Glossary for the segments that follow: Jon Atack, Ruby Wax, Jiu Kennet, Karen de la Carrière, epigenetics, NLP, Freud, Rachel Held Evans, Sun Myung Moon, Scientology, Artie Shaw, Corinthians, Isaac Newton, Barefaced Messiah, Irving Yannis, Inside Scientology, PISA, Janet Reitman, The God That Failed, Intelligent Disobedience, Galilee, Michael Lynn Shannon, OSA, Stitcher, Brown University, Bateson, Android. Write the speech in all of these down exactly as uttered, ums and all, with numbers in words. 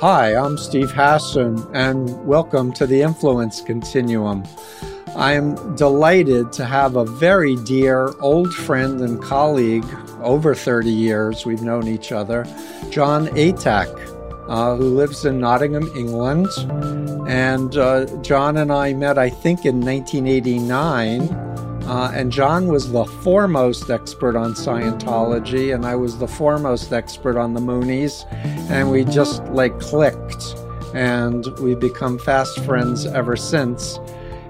Hi, I'm Steve Hassan, and welcome to the Influence Continuum. I am delighted to have a very dear old friend and colleague, over thirty years, we've known each other, Jon Atack, uh, who lives in Nottingham, England. And uh, Jon and I met, I think, in nineteen eighty-nine. Uh, and Jon was the foremost expert on Scientology, and I was the foremost expert on the Moonies. And we just, like, clicked. And we've become fast friends ever since.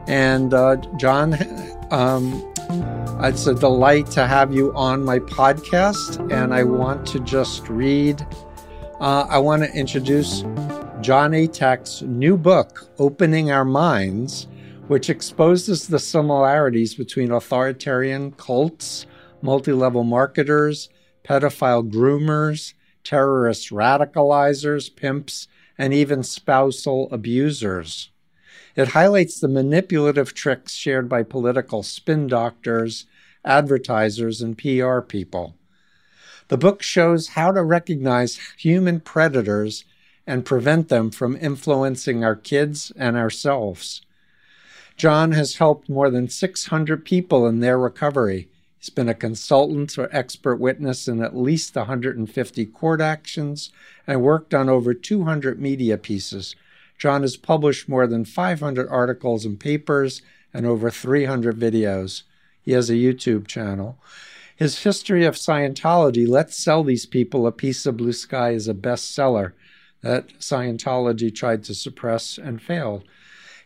And uh, Jon, um, it's a delight to have you on my podcast. And I want to just read, uh, I want to introduce Jon Atack's new book, Opening Our Minds, which exposes the similarities between authoritarian cults, multi-level marketers, pedophile groomers, terrorist radicalizers, pimps, and even spousal abusers. It highlights the manipulative tricks shared by political spin doctors, advertisers, and P R people. The book shows how to recognize human predators and prevent them from influencing our kids and ourselves. Jon has helped more than six hundred people in their recovery. He's been a consultant or expert witness in at least one hundred fifty court actions and worked on over two hundred media pieces. Jon has published more than five hundred articles and papers and over three hundred videos. He has a YouTube channel. His history of Scientology, Let's Sell These People a Piece of Blue Sky, is a bestseller that Scientology tried to suppress and failed.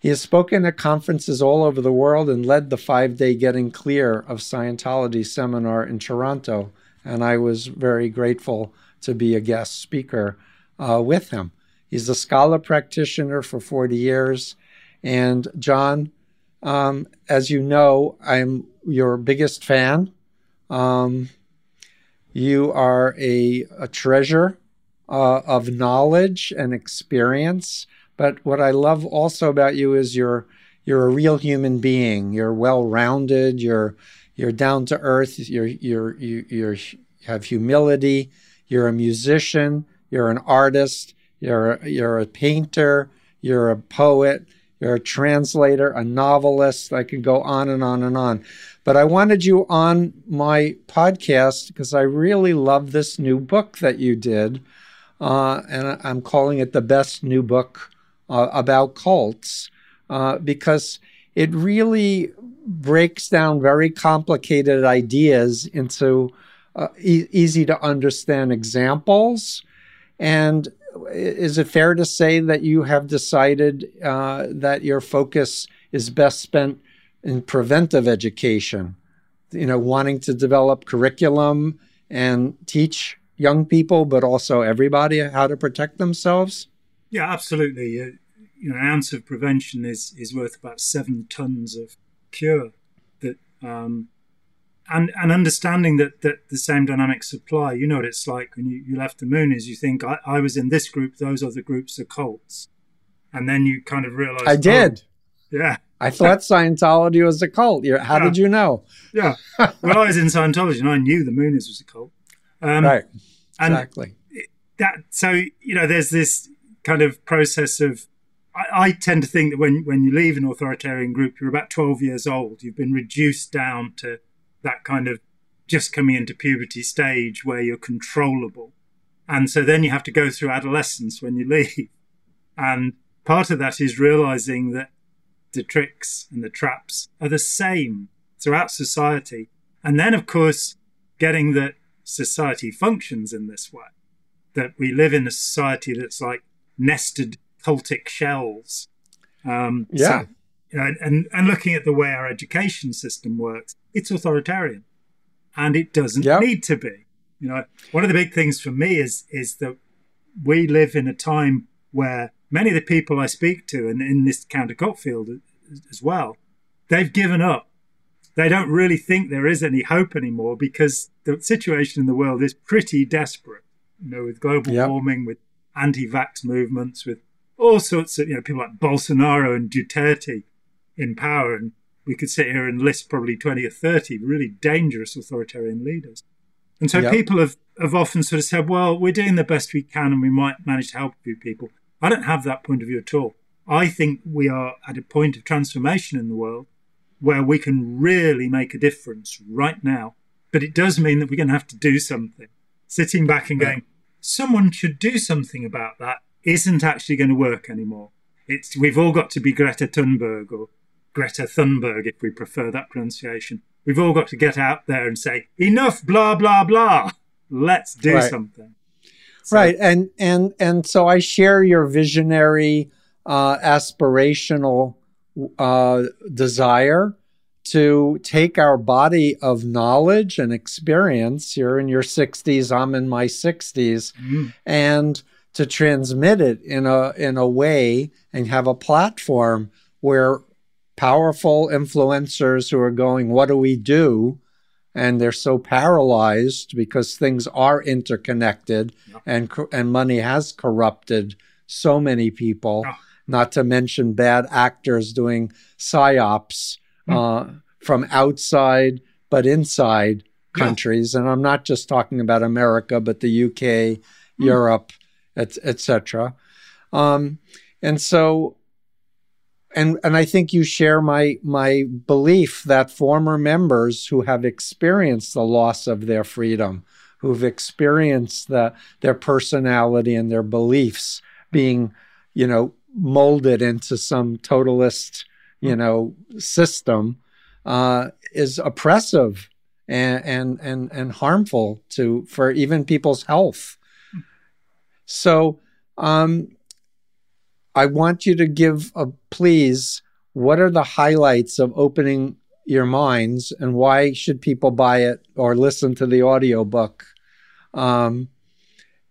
He has spoken at conferences all over the world and led the five-day Getting Clear of Scientology seminar in Toronto, and I was very grateful to be a guest speaker uh, with him. He's a scholar practitioner for forty years. And Jon, um, as you know, I'm your biggest fan. Um, you are a, a treasure uh, of knowledge and experience. But what I love also about you is you're you're a real human being. You're well-rounded. You're you're down to earth. You're you're you you're, have humility. You're a musician. You're an artist. You're a, you're a painter, you're a poet, you're a translator, a novelist. I could go on and on and on. But I wanted you on my podcast because I really love this new book that you did. Uh, and I'm calling it the best new book uh, about cults uh, because it really breaks down very complicated ideas into uh, e- easy to understand examples. And is it fair to say that you have decided uh, that your focus is best spent in preventive education, you know, wanting to develop curriculum and teach young people, but also everybody, how to protect themselves? Yeah, absolutely. Uh, you know, an ounce of prevention is, is worth about seven tons of cure. That um, and and understanding that, that the same dynamics apply. You know what it's like when you, you left the Moonies. You think, I, I was in this group, those other groups are cults. And then you kind of realize... I did. Oh, yeah. I thought Scientology was a cult. You're, how yeah. did you know? Yeah. Well, I was in Scientology and I knew the Moonies was a cult. Um, right. Exactly. And that, so, you know, there's this kind of process of, I, I tend to think that when, when you leave an authoritarian group, you're about twelve years old. You've been reduced down to that kind of just coming into puberty stage where you're controllable. And so then you have to go through adolescence when you leave. And part of that is realizing that the tricks and the traps are the same throughout society. And then, of course, getting that society functions in this way, that we live in a society that's like nested cultic shells. Um, yeah. So, you know, and, and looking at the way our education system works, it's authoritarian and it doesn't yep. need to be. You know, one of the big things for me is, is that we live in a time where many of the people I speak to, and in this counter-cult field as well, they've given up. They don't really think there is any hope anymore because the situation in the world is pretty desperate, you know, with global yep. warming, with anti-vax movements, with all sorts of, you know, people like Bolsonaro and Duterte in power. And we could sit here and list probably twenty or thirty really dangerous authoritarian leaders. And so yep. people have, have often sort of said, well, we're doing the best we can and we might manage to help a few people. I don't have that point of view at all. I think we are at a point of transformation in the world where we can really make a difference right now. But it does mean that we're going to have to do something. Sitting back and going, someone should do something about that isn't actually going to work anymore. It's, we've all got to be Greta Thunberg or Greta Thunberg, if we prefer that pronunciation. We've all got to get out there and say, enough, blah, blah, blah. Let's do right. something. So, right. And, and, and so I share your visionary, uh, aspirational uh, desire to take our body of knowledge and experience. You're in your sixties, I'm in my sixties, mm-hmm. and to transmit it in a, in a way and have a platform where powerful influencers who are going, what do we do? And they're so paralyzed because things are interconnected yeah. and, and money has corrupted so many people, yeah. not to mention bad actors doing psyops Uh, from outside, but inside countries. Yeah. And I'm not just talking about America, but the U K, mm. Europe, et, et cetera. Um, and so, and, and I think you share my, my belief that former members who have experienced the loss of their freedom, who've experienced the, their personality and their beliefs being, you know, molded into some totalist you know, system uh, is oppressive and, and and and harmful to for even people's health. So um, I want you to give a please. What are the highlights of Opening Your Minds, and why should people buy it or listen to the audiobook, um,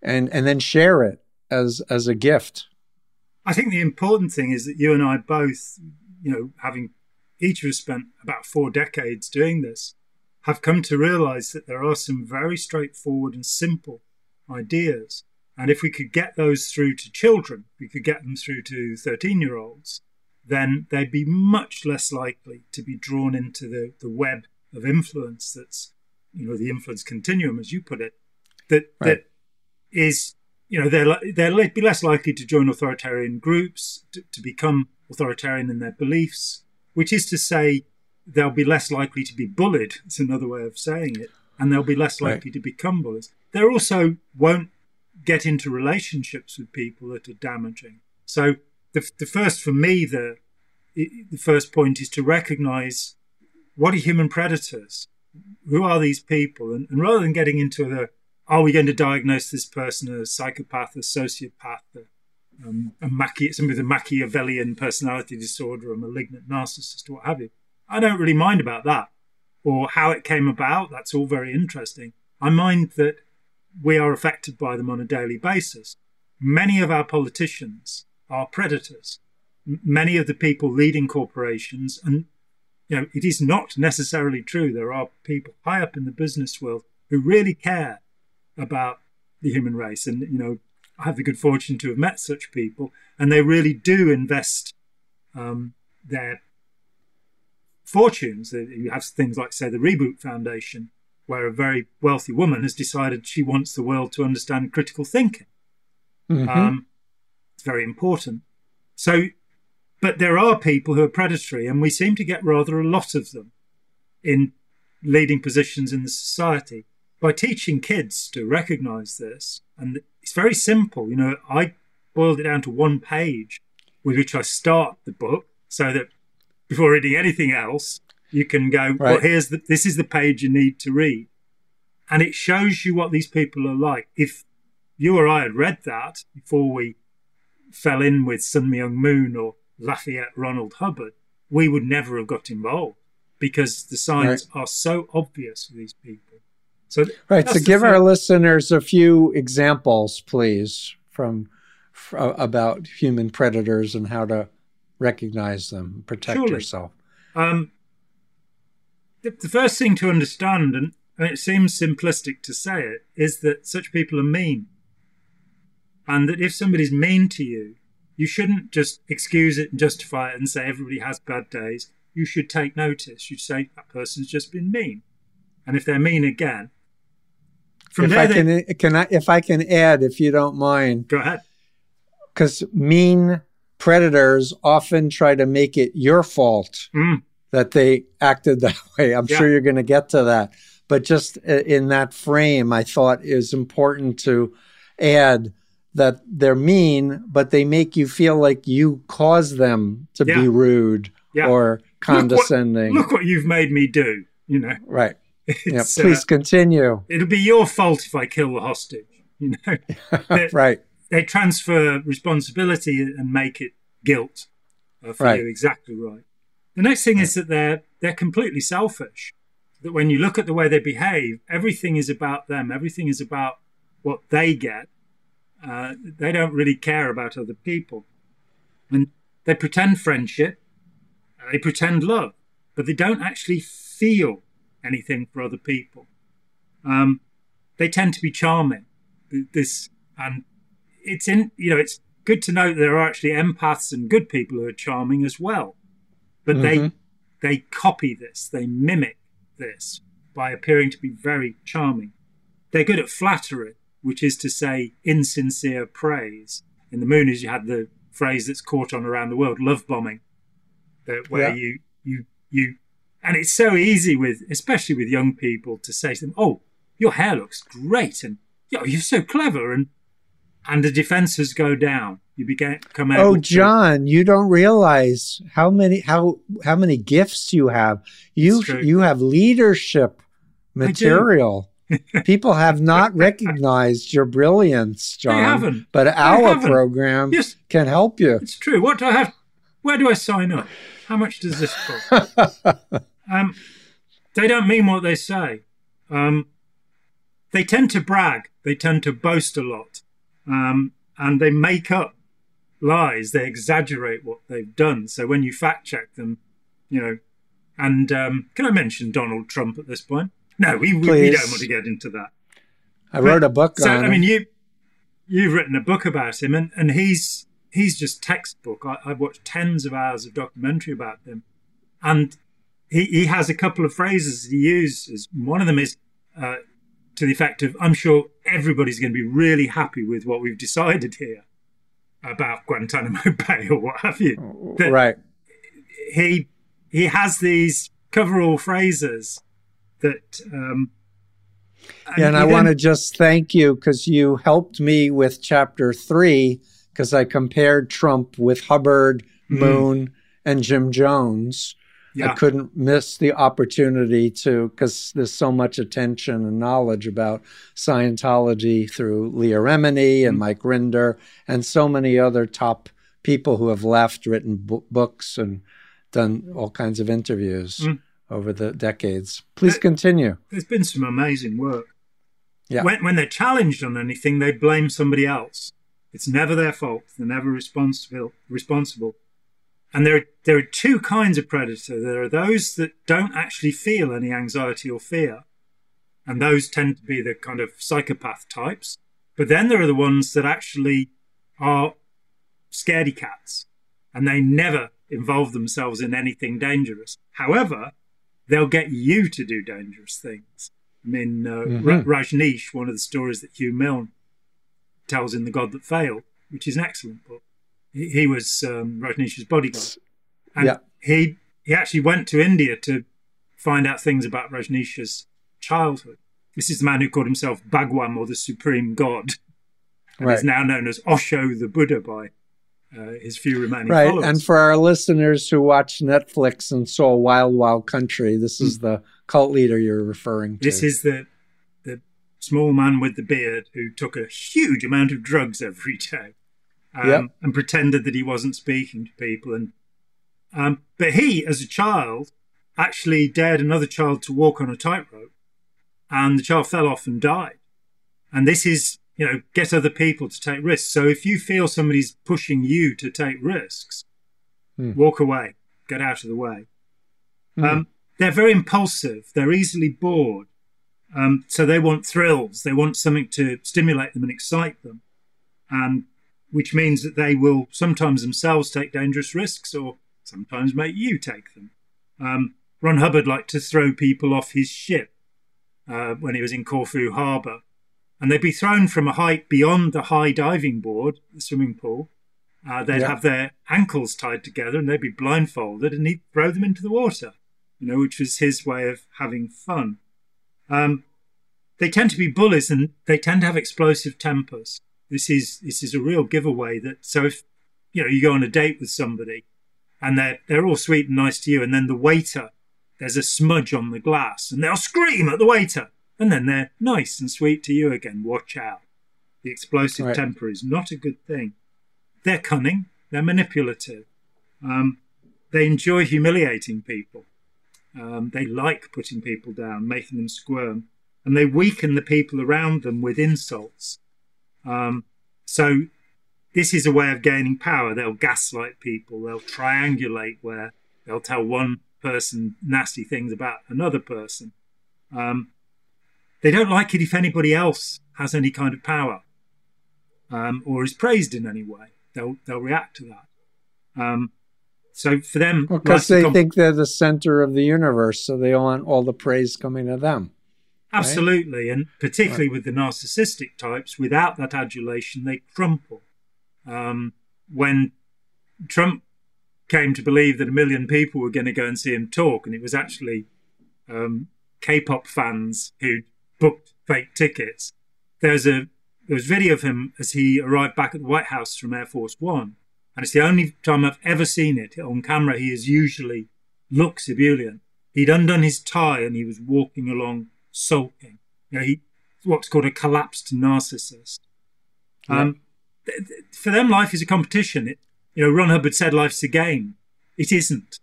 and and then share it as as a gift? I think the important thing is that you and I both, you know, having each of us spent about four decades doing this, have come to realize that there are some very straightforward and simple ideas. And if we could get those through to children, we could get them through to thirteen-year-olds, then they'd be much less likely to be drawn into the, the web of influence that's, you know, the influence continuum, as you put it, that right. that is, you know, they're, they'll be less likely to join authoritarian groups, to, to become authoritarian in their beliefs, which is to say they'll be less likely to be bullied. It's another way of saying it. And they'll be less likely right. to become bullies. They also won't get into relationships with people that are damaging. So the, the first, for me, the, the first point is to recognize, what are human predators? Who are these people? And, and rather than getting into the, are we going to diagnose this person as a psychopath, a sociopath, a, Um, a Machi- somebody with a Machiavellian personality disorder, a malignant narcissist, what have you. I don't really mind about that. Or how it came about, that's all very interesting. I mind that we are affected by them on a daily basis. Many of our politicians are predators. M- many of the people leading corporations, and you know, it is not necessarily true. There are people high up in the business world who really care about the human race, and, you know, I have the good fortune to have met such people, and they really do invest um, their fortunes. You have things like, say, the Reboot Foundation, where a very wealthy woman has decided she wants the world to understand critical thinking. Mm-hmm. Um, it's very important. So, but there are people who are predatory, and we seem to get rather a lot of them in leading positions in the society. By teaching kids to recognize this, and it's very simple. You know, I boiled it down to one page with which I start the book, so that before reading anything else, you can go, right. well, here's the, this is the page you need to read. And it shows you what these people are like. If you or I had read that before we fell in with Sun Myung Moon or Lafayette Ronald Hubbard, we would never have got involved, because the signs right. are so obvious for these people. So right. So give our listeners a few examples, please, from f- about human predators and how to recognize them, protect Surely. yourself. Um, the, the first thing to understand, and, and it seems simplistic to say it, is that such people are mean. And that if somebody's mean to you, you shouldn't just excuse it and justify it and say everybody has bad days. You should take notice. You should say that person's just been mean. And if they're mean again, From if there, I they... can, can I, if I can add, if you don't mind. Go ahead. Because mean predators often try to make it your fault mm. that they acted that way. I'm yeah. sure you're going to get to that. But just in that frame, I thought it was important to add that they're mean, but they make you feel like you caused them to yeah. be rude yeah. or condescending. Look what, look what you've made me do, you know. Right. Yeah, please uh, continue. It'll be your fault if I kill the hostage, you know. Right. They transfer responsibility and make it guilt. I feel you're exactly right. The next thing right. is that they're they're completely selfish. That when you look at the way they behave, everything is about them. Everything is about what they get. Uh, they don't really care about other people. And they pretend friendship, they pretend love, but they don't actually feel anything for other people. Um, they tend to be charming. This, and it's in, you know, it's good to know that there are actually empaths and good people who are charming as well. But mm-hmm. they they copy this, they mimic this by appearing to be very charming. They're good at flattery, which is to say insincere praise. In the Moonies, you had the phrase that's caught on around the world, love bombing, where yeah. you you you. And it's so easy with, especially with young people, to say to them, "Oh, your hair looks great," and "Yo, you're so clever," and and the defenses go down. You begin come out. Oh, John, you don't realize how many how how many gifts you have. You you have leadership material. People have not recognized your brilliance, John. They haven't. But our program yes. can help you. It's true. What do I have? Where do I sign up? How much does this cost? um, they don't mean what they say. Um, they tend to brag. They tend to boast a lot. Um, and they make up lies. They exaggerate what they've done. So when you fact check them, you know, and um, can I mention Donald Trump at this point? No, we, we, we don't want to get into that. I but, wrote a book so, on I mean, you, you've written a book about him, and, and he's he's just textbook. I, I've watched tens of hours of documentary about him. And he, he has a couple of phrases he uses. One of them is uh, to the effect of, I'm sure everybody's going to be really happy with what we've decided here about Guantanamo Bay or what have you. That right. He, he has these cover-all phrases that um and yeah and I want to just thank you because you helped me with chapter three, because I compared Trump with Hubbard, mm. Moon, and Jim Jones. yeah. I couldn't miss the opportunity to, because there's so much attention and knowledge about Scientology through Leah Remini and mm. Mike Rinder and so many other top people who have left, written b books and done all kinds of interviews mm. over the decades. Please continue. There's been some amazing work. Yeah. When, when they're challenged on anything, they blame somebody else. It's never their fault. They're never responsible. Responsible. And there, there are two kinds of predator. There are those that don't actually feel any anxiety or fear. And those tend to be the kind of psychopath types. But then there are the ones that actually are scaredy cats. And they never involve themselves in anything dangerous. However, they'll get you to do dangerous things. I mean, uh, mm-hmm. Rajneesh, one of the stories that Hugh Milne tells in The God That Failed, which is an excellent book. He, he was um, Rajneesh's bodyguard. And yeah. he, he actually went to India to find out things about Rajneesh's childhood. This is the man who called himself Bhagwan, or the Supreme God, and right. is now known as Osho the Buddha by Uh, his few remaining right. followers. And for our listeners who watch Netflix and saw Wild Wild Country, this is mm. the cult leader you're referring to. This is the the small man with the beard who took a huge amount of drugs every day um, yep. and pretended that he wasn't speaking to people. And um, but he, as a child, actually dared another child to walk on a tightrope, and the child fell off and died. And this is, you know, get other people to take risks. So if you feel somebody's pushing you to take risks, mm. walk away, get out of the way. Mm. Um, they're very impulsive. They're easily bored. Um, so they want thrills. They want something to stimulate them and excite them, and which means that they will sometimes themselves take dangerous risks, or sometimes make you take them. Um, Ron Hubbard liked to throw people off his ship uh, when he was in Corfu Harbour. and they'd be thrown from a height beyond the high diving board, the swimming pool. Uh, they'd yeah. have their ankles tied together and they'd be blindfolded, and he'd throw them into the water, you know, which was his way of having fun. Um, they tend to be bullies, and they tend to have explosive tempers. This is this is a real giveaway that, so if, you know, you go on a date with somebody and they're, they're all sweet and nice to you, and then the waiter, there's a smudge on the glass, and they'll scream at the waiter, and then they're nice and sweet to you again. Watch out. The explosive right. temper is not a good thing. They're cunning. They're manipulative. Um, they enjoy humiliating people. Um, they like putting people down, making them squirm. And they weaken the people around them with insults. Um, so this is a way of gaining power. They'll gaslight people. They'll triangulate, where they'll tell one person nasty things about another person. Um, they don't like it if anybody else has any kind of power um, or is praised in any way. They'll, they'll react to that. Um, so for them... Because well, they com- think they're the center of the universe, so they want all the praise coming to them. Absolutely, right? And particularly right. with the narcissistic types, without that adulation, they crumple. Um, when Trump came to believe that a million people were going to go and see him talk, and it was actually um, K-pop fans who booked fake tickets, there's a there was video of him as he arrived back at the White House from Air Force One, and it's the only time I've ever seen it. On camera, he is usually looks ebullient. He'd undone his tie, and he was walking along sulking. You know, he what's called a collapsed narcissist. Yeah. Um, th- th- for them, life is a competition. It, you know, Ron Hubbard said life's a game. It isn't.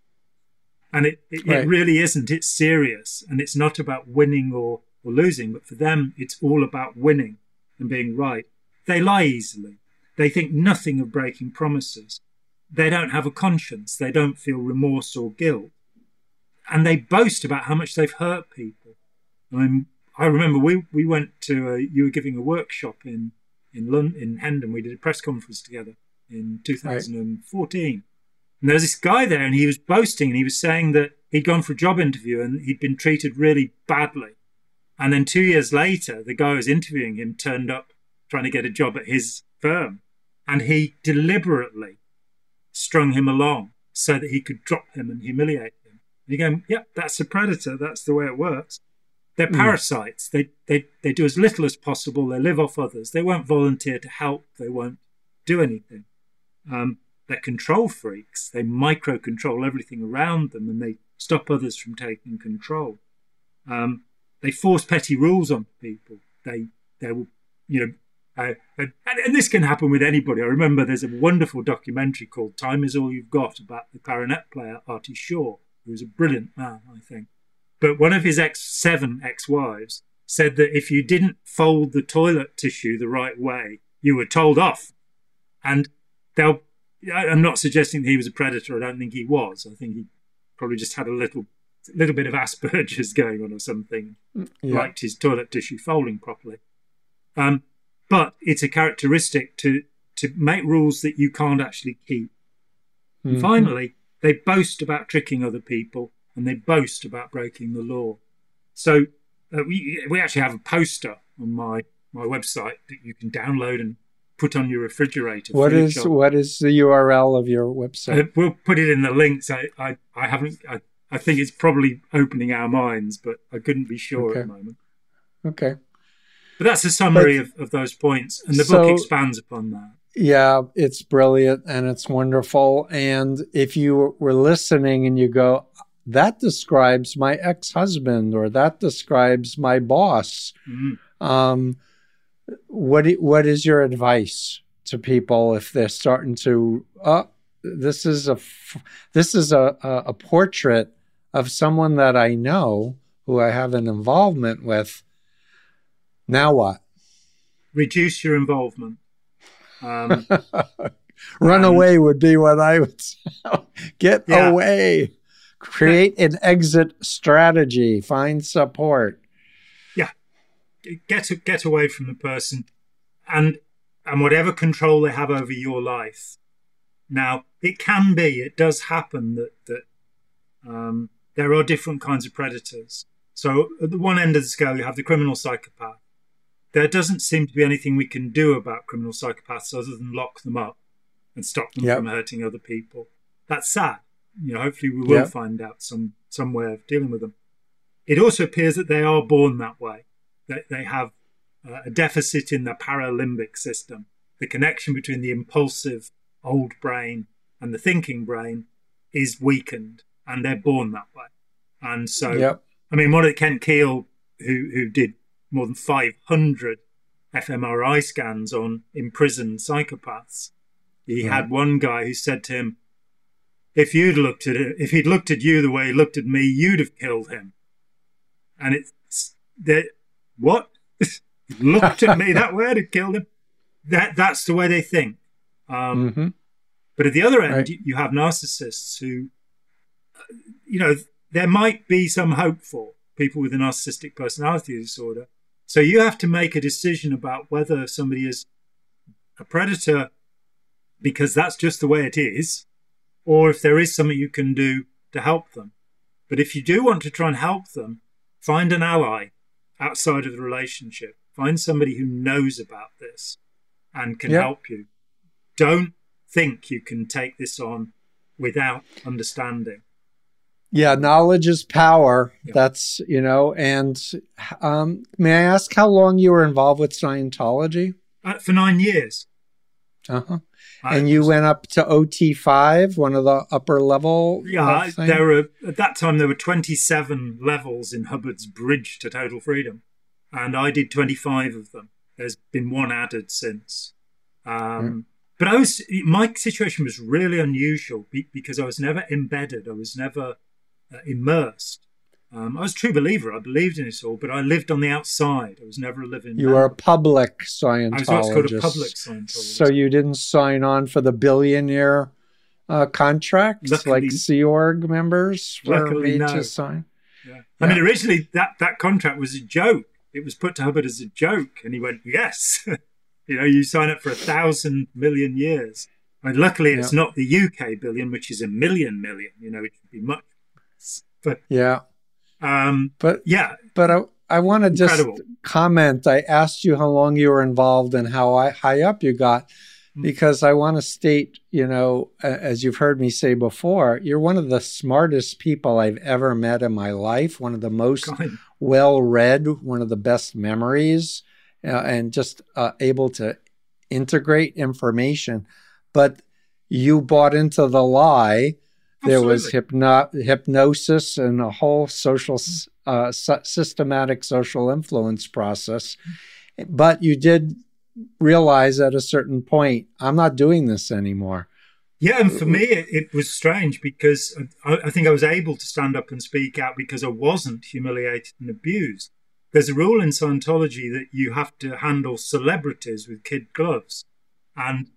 And it, it, right. it really isn't. It's serious, and it's not about winning or, or losing, but for them, it's all about winning and being right. They lie easily. They think nothing of breaking promises. They don't have a conscience. They don't feel remorse or guilt. And they boast about how much they've hurt people. I mean, I remember we, we went to, a, you were giving a workshop in in London, in Hendon. We did a press conference together in two thousand fourteen. Right. And there was this guy there, and he was boasting, and he was saying that he'd gone for a job interview and he'd been treated really badly. And then two years later, the guy who was interviewing him turned up trying to get a job at his firm. And he deliberately strung him along so that he could drop him and humiliate him. And you go, yep, that's a predator. That's the way it works. They're parasites. Mm. They, they they do as little as possible. They live off others. They won't volunteer to help. They won't do anything. Um, they're control freaks. They micro-control everything around them, and they stop others from taking control. Um They force petty rules on people. They, they will, you know, uh, and, and this can happen with anybody. I remember there's a wonderful documentary called "Time Is All You've Got" about the clarinet player Artie Shaw, who was a brilliant man, I think. But one of his ex seven ex-wives said that if you didn't fold the toilet tissue the right way, you were told off. And they'll. I'm not suggesting that he was a predator. I don't think he was. I think he probably just had a little. little bit of Asperger's going on or something, yeah. liked his toilet tissue folding properly. Um, but it's a characteristic to, to make rules that you can't actually keep. Mm-hmm. And finally, they boast about tricking other people, and they boast about breaking the law. So uh, we we actually have a poster on my, my website that you can download and put on your refrigerator. What is shop. What is the U R L of your website? Uh, we'll put it in the links. I, I, I haven't... I, I think it's probably Opening Our Minds, but I couldn't be sure okay. at the moment. Okay. But that's a summary but, of, of those points, and the so, book expands upon that. Yeah, it's brilliant, and it's wonderful. And if you were listening and you go, that describes my ex-husband, or that describes my boss, mm-hmm. um, what what is your advice to people if they're starting to, uh, this is a, this is a, a, a portrait of someone that I know who I have an involvement with. Now what? Reduce your involvement. Um, Run away would be what I would say. Get yeah. away. Create yeah. an exit strategy. Find support. Yeah. Get, get away from the person and, and whatever control they have over your life. Now, it can be, it does happen that, that um, there are different kinds of predators. So at the one end of the scale, you have the criminal psychopath there doesn't seem to be anything we can do about criminal psychopaths other than lock them up and stop them yep. from hurting other people. That's sad. You know, hopefully we will yep. find out some, some way of dealing with them. It also appears that they are born that way, that they have uh, a deficit in the paralimbic system, the connection between the impulsive old brain and the thinking brain is weakened, and they're born that way. And so, yep. I mean, one of the Kent Keel, who, who did more than five hundred fMRI scans on imprisoned psychopaths, he mm. had one guy who said to him, if you'd looked at it, if he'd looked at you the way he looked at me, you'd have killed him. And it's that what looked at me that way, I'd have killed him. That that's the way they think. Um, mm-hmm. But at the other end, right. you have narcissists who, you know, there might be some hope for people with a narcissistic personality disorder. So you have to make a decision about whether somebody is a predator because that's just the way it is, or if there is something you can do to help them. But if you do want to try and help them, find an ally outside of the relationship. Find somebody who knows about this and can yeah. help you. Don't think you can take this on without understanding. Yeah, knowledge is power. Yeah. That's, you know, and um, may I ask how long you were involved with Scientology? Uh, for nine years. Uh-huh. And you went up to O T five, one of the upper level? Yeah, there were, at that time, there were twenty-seven levels in Hubbard's Bridge to Total Freedom. And I did twenty-five of them. There's been one added since. Um, yeah. But I was, my situation was really unusual because I was never embedded. I was never uh, immersed. Um, I was a true believer. I believed in it all, but I lived on the outside. I was never a living. You were a public Scientologist. I was what's called a public Scientologist. So you didn't sign on for the billionaire uh, contracts luckily, like Sea Org members were made no. to sign? Yeah. Yeah. I mean, originally that, that contract was a joke. It was put to Hubbard as a joke, and he went, yes. You know, you sign up for a thousand million years. I mean, luckily, yeah. it's not the U K billion, which is a million million. You know, it would be much. But yeah. Um, but yeah, but I, I want to just comment. I asked you how long you were involved and how I, high up you got, because I want to state, you know, as you've heard me say before, you're one of the smartest people I've ever met in my life. One of the most well-read, one of the best memories, uh, and just uh, able to integrate information. But you bought into the lie. There Absolutely. was hypno hypnosis and a whole social, uh, so systematic social influence process. But you did realize at a certain point, I'm not doing this anymore. Yeah, and for me, it, it was strange because I, I think I was able to stand up and speak out because I wasn't humiliated and abused. There's a rule in Scientology that you have to handle celebrities with kid gloves. And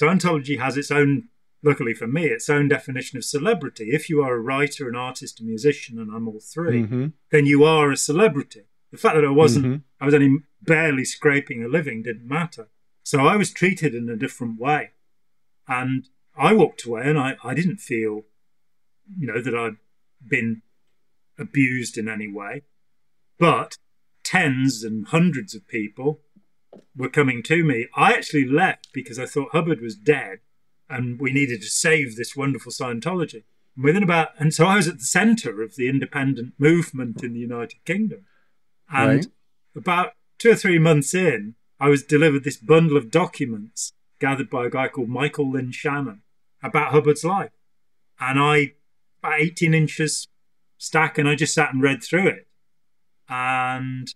Scientology has its own... Luckily for me, its own definition of celebrity. If you are a writer, an artist, a musician, and I'm all three, mm-hmm. then you are a celebrity. The fact that I wasn't, mm-hmm. I was only barely scraping a living didn't matter. So I was treated in a different way. And I walked away and I, I didn't feel, you know, that I'd been abused in any way. But tens and hundreds of people were coming to me. I actually left because I thought Hubbard was dead. And we needed to save this wonderful Scientology. And within about, and so I was at the center of the independent movement in the United Kingdom. And right. about two or three months in, I was delivered this bundle of documents gathered by a guy called Michael Lynn Shannon about Hubbard's life. And I, about eighteen inches stack, and I just sat and read through it. And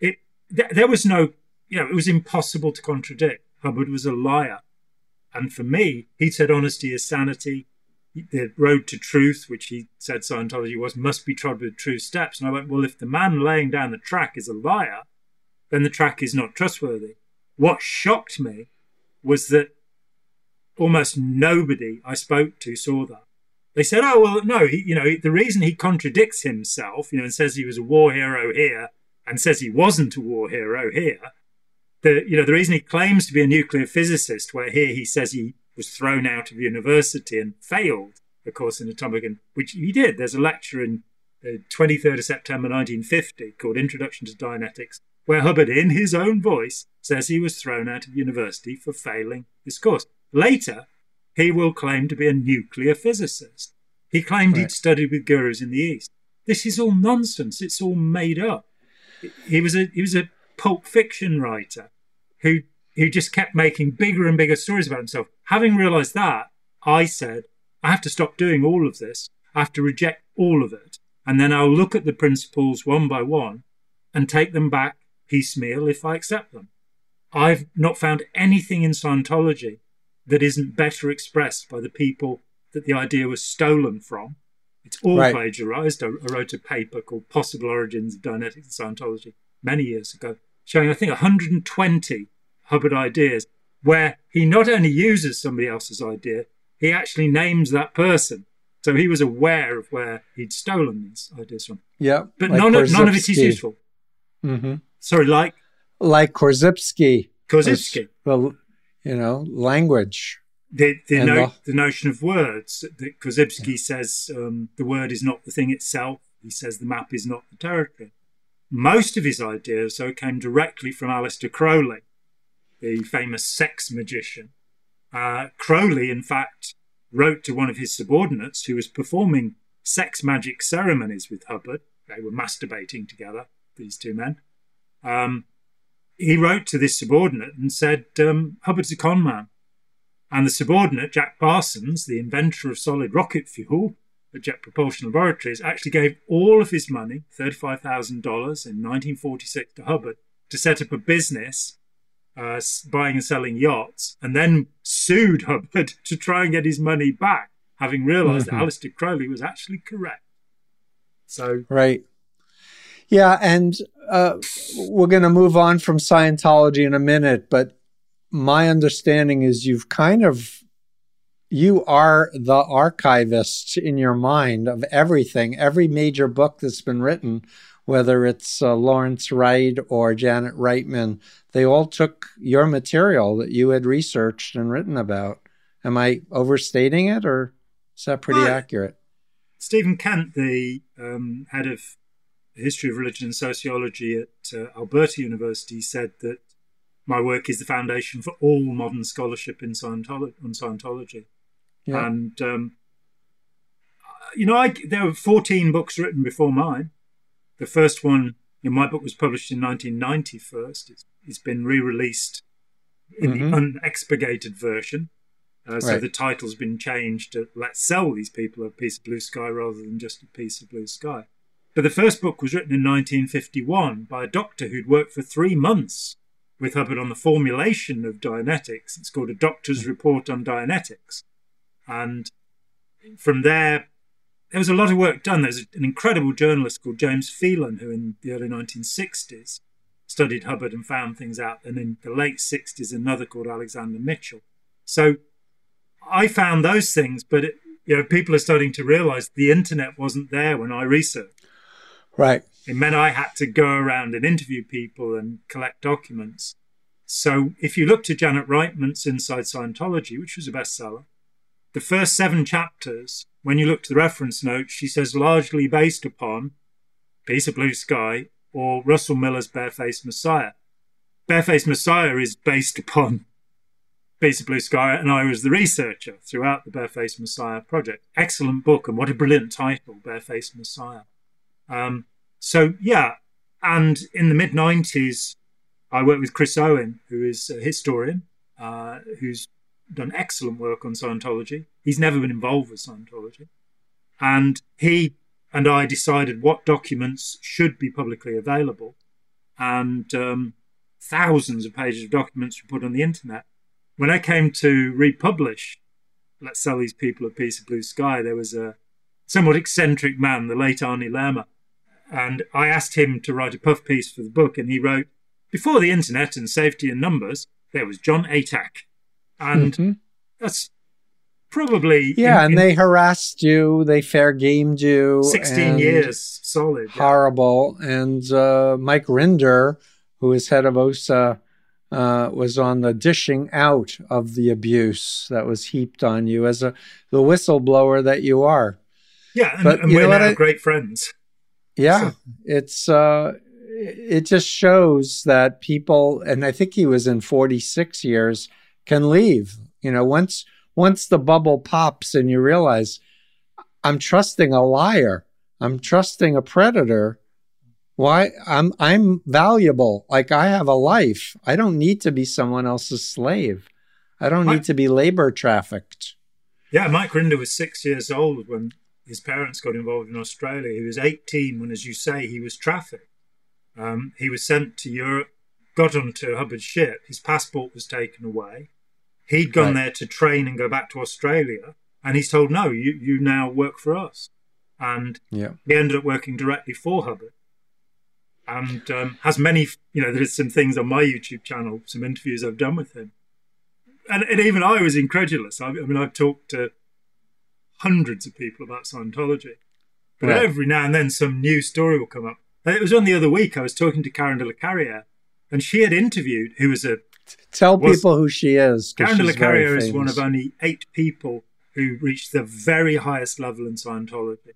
it, th there was no, you know, it was impossible to contradict. Hubbard was a liar. And for me, he said honesty is sanity. The road to truth, which he said Scientology was, must be trod with true steps. And I went, well, if the man laying down the track is a liar, then the track is not trustworthy. What shocked me was that almost nobody I spoke to saw that. They said, oh, well, no, he, you know, the reason he contradicts himself, you know, and says he was a war hero here and says he wasn't a war hero here, The, you know, the reason he claims to be a nuclear physicist, where here he says he was thrown out of university and failed a course in atomic, and, which he did. There's a lecture in the twenty-third of September nineteen fifty called Introduction to Dianetics where Hubbard, in his own voice, says he was thrown out of university for failing this course. Later, he will claim to be a nuclear physicist. He claimed right. he'd studied with gurus in the East. This is all nonsense. It's all made up. He was a he was a pulp fiction writer who who just kept making bigger and bigger stories about himself. Having realised that, I said, I have to stop doing all of this. I have to reject all of it. And then I'll look at the principles one by one and take them back piecemeal if I accept them. I've not found anything in Scientology that isn't better expressed by the people that the idea was stolen from. It's all right. plagiarized. I wrote a paper called Possible Origins of Dianetics and Scientology many years ago, showing, I think, one hundred twenty Hubbard ideas where he not only uses somebody else's idea, he actually names that person. So he was aware of where he'd stolen these ideas from. Yeah. But like none, of, none of it is useful. Mm-hmm. Sorry, like? Like Korzybski. Korzybski. Well, you know, language. The the, no, the, the notion of words. That Korzybski yeah. says um, the word is not the thing itself. He says the map is not the territory. Most of his ideas, though, came directly from Aleister Crowley, the famous sex magician. Uh, Crowley, in fact, wrote to one of his subordinates who was performing sex magic ceremonies with Hubbard. They were masturbating together, these two men. Um, he wrote to this subordinate and said, um, Hubbard's a con man. And the subordinate, Jack Parsons, the inventor of solid rocket fuel at Jet Propulsion Laboratories, actually gave all of his money, thirty-five thousand dollars in nineteen forty-six, to Hubbard to set up a business uh, buying and selling yachts, and then sued Hubbard to try and get his money back, having realized mm-hmm. that Aleister Crowley was actually correct. So right. Yeah, and uh, we're going to move on from Scientology in a minute, but my understanding is you've kind of, you are the archivist in your mind of everything, every major book that's been written, whether it's uh, Lawrence Wright or Janet Reitman, they all took your material that you had researched and written about. Am I overstating it, or is that pretty well, accurate? Stephen Kent, the um, head of History of Religion and Sociology at uh, Alberta University, said that my work is the foundation for all modern scholarship in Scientolo- on Scientology. Yeah. And, um, you know, I, there were fourteen books written before mine. The first one, you know, my book was published in nineteen ninety first. It's, it's been re-released in mm-hmm. the unexpurgated version. Uh, so right. the title's been changed to Let's Sell These People a Piece of Blue Sky rather than just a Piece of Blue Sky. But the first book was written in nineteen fifty-one by a doctor who'd worked for three months with Hubbard on the formulation of Dianetics. It's called A Doctor's Report on Dianetics. And from there, there was a lot of work done. There's an incredible journalist called James Phelan, who in the early nineteen sixties studied Hubbard and found things out. And in the late sixties, another called Alexander Mitchell. So I found those things, but it, you know, people are starting to realize the internet wasn't there when I researched. Right. It meant I had to go around and interview people and collect documents. So if you look to Janet Reitman's Inside Scientology, which was a bestseller, the first seven chapters, when you look to the reference notes, she says largely based upon Piece of Blue Sky or Russell Miller's Barefaced Messiah. Barefaced Messiah is based upon Piece of Blue Sky, and I was the researcher throughout the Barefaced Messiah project. Excellent book, and what a brilliant title, Barefaced Messiah. Um, so, yeah, and in the mid-nineties, I worked with Chris Owen, who is a historian, uh, who's done excellent work on Scientology. He's never been involved with Scientology. And he and I decided what documents should be publicly available. And um, thousands of pages of documents were put on the internet. When I came to republish Let's Sell These People a Piece of Blue Sky, there was a somewhat eccentric man, the late Arnie Lerma. And I asked him to write a puff piece for the book, and he wrote, before the internet and safety in numbers, there was Jon Atack. And mm-hmm. that's probably... Yeah, in, and in they harassed you, they fair-gamed you. sixteen years, solid. Horrible. Yeah. And uh, Mike Rinder, who is head of OSA, uh, was on the dishing out of the abuse that was heaped on you as a the whistleblower that you are. Yeah, and, but, and we're now I, great friends. Yeah, so. it's uh, it just shows that people, and I think he was in forty-six years, can leave. You know, once once the bubble pops and you realize I'm trusting a liar, I'm trusting a predator. Why? I'm I'm valuable. Like, I have a life. I don't need to be someone else's slave. I don't need to be labor trafficked. Yeah, Mike Rinder was six years old when his parents got involved in Australia. He was eighteen when, as you say, he was trafficked. Um, he was sent to Europe, got onto Hubbard's ship. His passport was taken away. He'd gone right there to train and go back to Australia. And he's told, no, you, you now work for us. And yeah. he ended up working directly for Hubbard. And um, has many, you know, there's some things on my YouTube channel, some interviews I've done with him. And, and even I was incredulous. I, I mean, I've talked to hundreds of people about Scientology. But right. every now and then some new story will come up. It was on the other week, I was talking to Karen de la Carrière, and she had interviewed, who was a... Tell was, people who she is. Karen de la Carrière is one of only eight people who reached the very highest level in Scientology,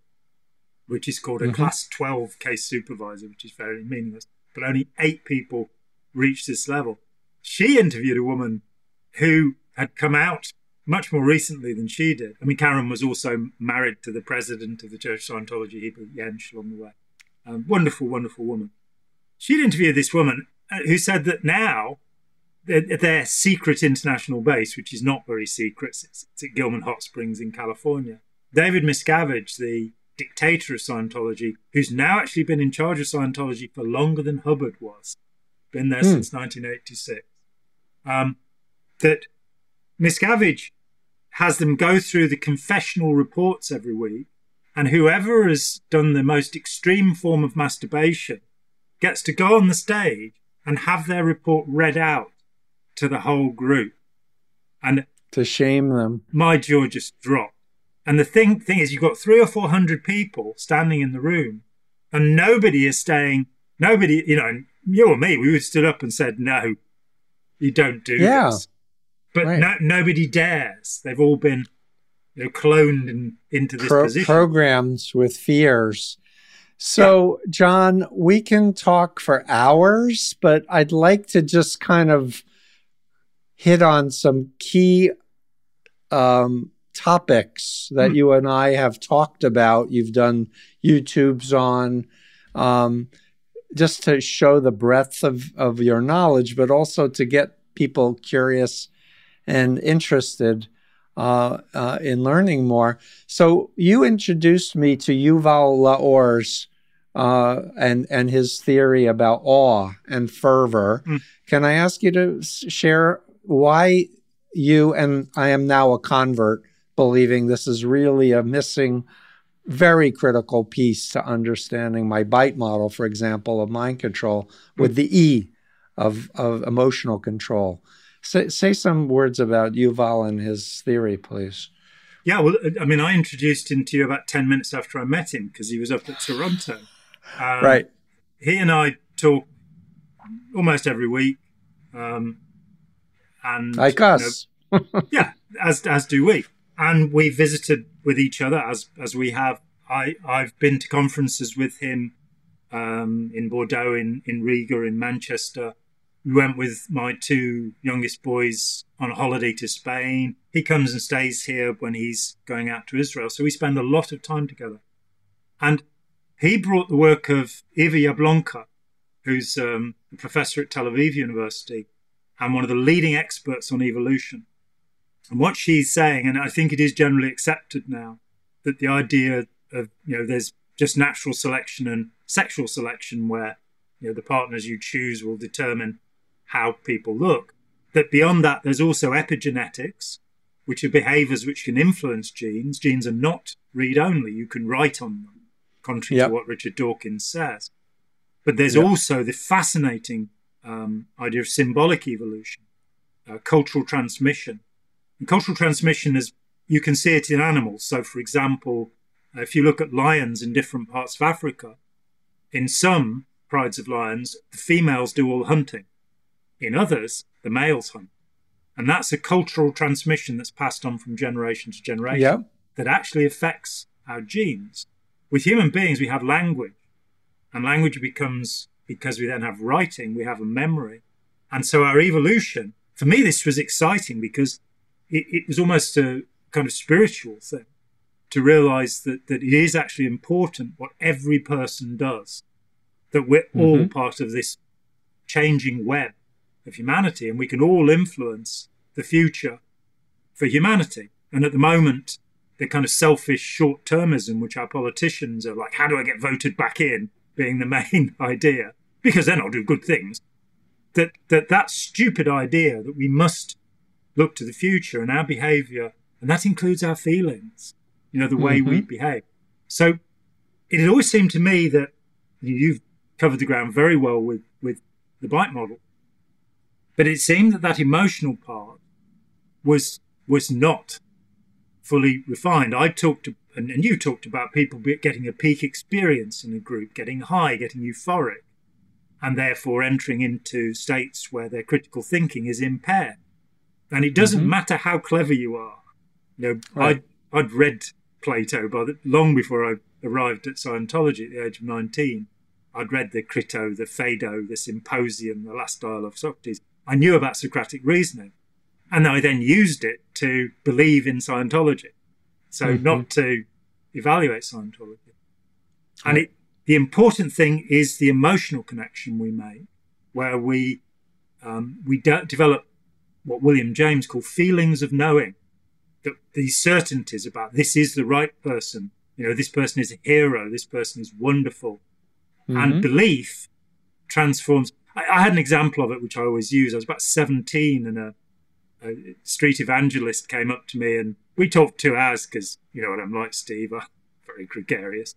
which is called a mm-hmm. class twelve case supervisor, which is fairly meaningless. But only eight people reached this level. She interviewed a woman who had come out much more recently than she did. I mean, Karen was also married to the president of the Church of Scientology, Hubert Jensch, along the way. Um, wonderful, wonderful woman. She'd interviewed this woman who said that now at their secret international base, which is not very secret, it's, it's at Gilman Hot Springs in California, David Miscavige, the dictator of Scientology, who's now actually been in charge of Scientology for longer than Hubbard was, been there mm. since nineteen eighty-six, um, that Miscavige has them go through the confessional reports every week, and whoever has done the most extreme form of masturbation gets to go on the stage and have their report read out to the whole group. And to shame them. My jaw just dropped. And the thing thing is, you've got three or four hundred people standing in the room, and nobody is saying, nobody, you know, you or me, we would have stood up and said, no, you don't do yeah. this. But right. no, nobody dares. They've all been... They're cloned in, into this Pro position. Programs with fears. So, yeah. Jon, we can talk for hours, but I'd like to just kind of hit on some key um, topics that mm. you and I have talked about. You've done YouTubes on, um, just to show the breadth of, of your knowledge, but also to get people curious and interested Uh, uh, in learning more. So you introduced me to Yuval Laor's uh, and, and his theory about awe and fervor. Mm. Can I ask you to share why you, and I am now a convert, believing this is really a missing, very critical piece to understanding my B I T E model, for example, of mind control with mm. the E of, of emotional control. Say, say some words about Yuval and his theory, please. Yeah, well, I mean, I introduced him to you about ten minutes after I met him because he was up at Toronto. Um, right. He and I talk almost every week. Um, and Like us. You know, yeah, as as do we. And we visited with each other as as we have. I, I've been to conferences with him um, in Bordeaux, in, in Riga, in Manchester. We went with my two youngest boys on a holiday to Spain. He comes and stays here when he's going out to Israel. So we spend a lot of time together. And he brought the work of Eva Yablonka, who's um, a professor at Tel Aviv University and one of the leading experts on evolution. And what she's saying, and I think it is generally accepted now, that the idea of, you know, there's just natural selection and sexual selection where, you know, the partners you choose will determine how people look, that beyond that, there's also epigenetics, which are behaviours which can influence genes. Genes are not read-only. You can write on them, contrary yep. to what Richard Dawkins says. But there's yep. also the fascinating um, idea of symbolic evolution, uh, cultural transmission. And cultural transmission is, you can see it in animals. So, for example, if you look at lions in different parts of Africa, in some prides of lions, the females do all the hunting. In others, the males hunt. And that's a cultural transmission that's passed on from generation to generation yep. that actually affects our genes. With human beings, we have language, and language becomes because we then have writing, we have a memory. And so our evolution, for me, this was exciting because it, it was almost a kind of spiritual thing to realize that, that it is actually important what every person does, that we're mm-hmm. all part of this changing web of humanity, and we can all influence the future for humanity. And at the moment, the kind of selfish short-termism, which our politicians are like, how do I get voted back in, being the main idea, because then I'll do good things, that that, that stupid idea that we must look to the future and our behaviour, and that includes our feelings, you know, the way mm-hmm. we behave. So it had always seemed to me that you've covered the ground very well with, with the bike model, but it seemed that that emotional part was was not fully refined. I talked to, and, and you talked about people getting a peak experience in a group, getting high, getting euphoric, and therefore entering into states where their critical thinking is impaired. And it doesn't mm-hmm. matter how clever you are. You know, right. I'd, I'd read Plato by the, long before I arrived at Scientology at the age of nineteen. I'd read the Crito, the Phaedo, the Symposium, the Last Dialogue of Socrates. I knew about Socratic reasoning. And I then used it to believe in Scientology. So mm-hmm. not to evaluate Scientology. Yeah. And it, the important thing is the emotional connection we make, where we, um, we de- develop what William James called feelings of knowing, that these certainties about this is the right person, you know, this person is a hero, this person is wonderful. Mm-hmm. And belief transforms. I, I had an example of it, which I always use. I was about seventeen and a A street evangelist came up to me and we talked two hours because, you know what I'm like, Steve, I'm very gregarious.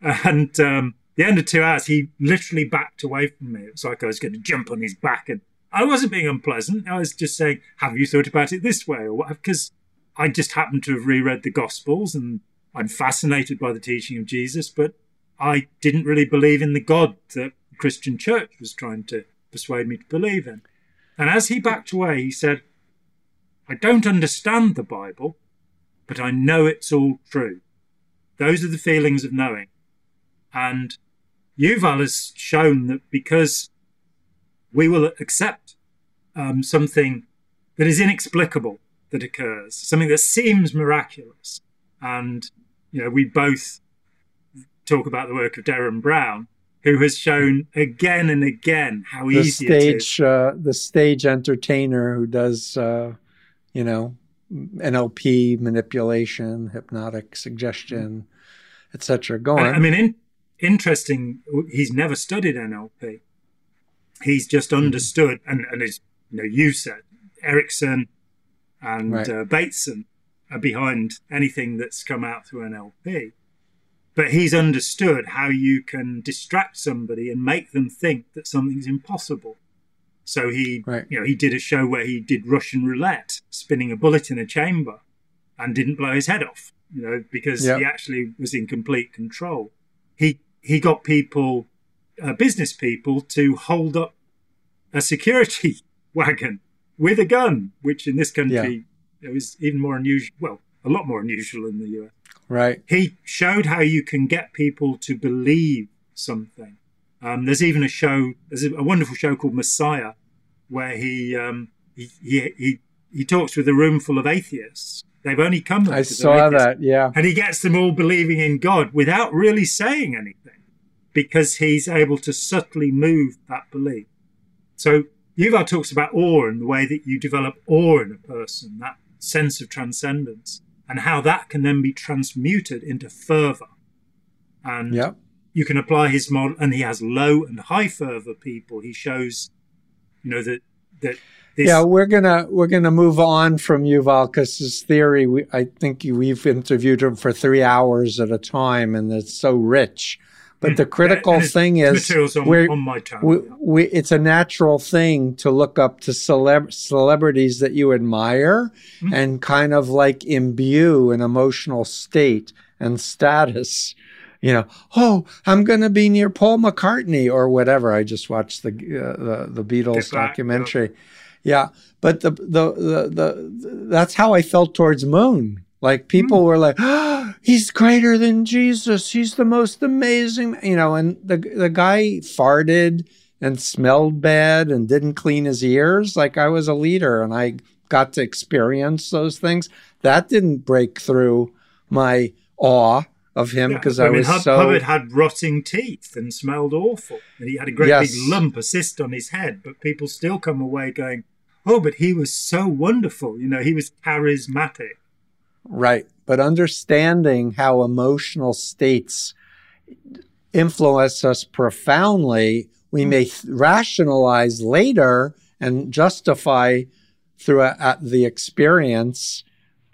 And um, the end of two hours, he literally backed away from me. It was like I was going to jump on his back, and I wasn't being unpleasant. I was just saying, have you thought about it this way? Or what? Because I just happened to have reread the Gospels and I'm fascinated by the teaching of Jesus, but I didn't really believe in the God that the Christian church was trying to persuade me to believe in. And as he backed away, he said, I don't understand the Bible, but I know it's all true. Those are the feelings of knowing. And Yuval has shown that because we will accept um, something that is inexplicable that occurs, something that seems miraculous. And, you know, we both talk about the work of Derren Brown, who has shown again and again how the easy stage, it is. Uh, the stage entertainer who does... Uh... you know, N L P, manipulation, hypnotic suggestion, et cetera. Go on. I mean, in, interesting, he's never studied N L P. He's just understood, mm-hmm. and, and as you know, you said, Erickson and right. uh, Bateson are behind anything that's come out through N L P. But he's understood how you can distract somebody and make them think that something's impossible. So he, right. you know, he did a show where he did Russian roulette, spinning a bullet in a chamber, and didn't blow his head off, you know, because yep. he actually was in complete control. He he got people, uh, business people, to hold up a security wagon with a gun, which in this country yeah. it was even more unusual. Well, a lot more unusual in the U S. Right. He showed how you can get people to believe something. Um, there's even a show, there's a wonderful show called Messiah, where he um, he, he he he talks with a room full of atheists. They've only come there. I saw that, yeah. And he gets them all believing in God without really saying anything, because he's able to subtly move that belief. So Yuval talks about awe and the way that you develop awe in a person, that sense of transcendence, and how that can then be transmuted into fervor. And yeah. you can apply his model, and he has low and high fervor people. He shows, you know, that that this yeah, we're gonna we're gonna move on from Yuval, because his theory. We, I think we've interviewed him for three hours at a time, and it's so rich. But the critical thing is, on, we're, on my time, we, we, it's a natural thing to look up to celeb- celebrities that you admire, mm-hmm. and kind of like imbue an emotional state and status. You know, oh, I'm going to be near Paul McCartney or whatever. I just watched the uh, the, the Beatles back, documentary. Yeah, yeah. But the, the the the that's how I felt towards Moon. Like people mm. were like, oh, he's greater than Jesus. He's the most amazing. You know, and the the guy farted. and smelled bad and didn't clean his ears. Like, I was a leader and I got to experience those things. That didn't break through my awe of him because yeah, I, I mean, was Hubbard so... Hubbard had rotting teeth and smelled awful. And he had a great yes. big lump, a cyst on his head, but people still come away going, oh, but he was so wonderful. You know, he was charismatic. Right. But understanding how emotional states influence us profoundly, we may th- rationalize later and justify through a, a, the experience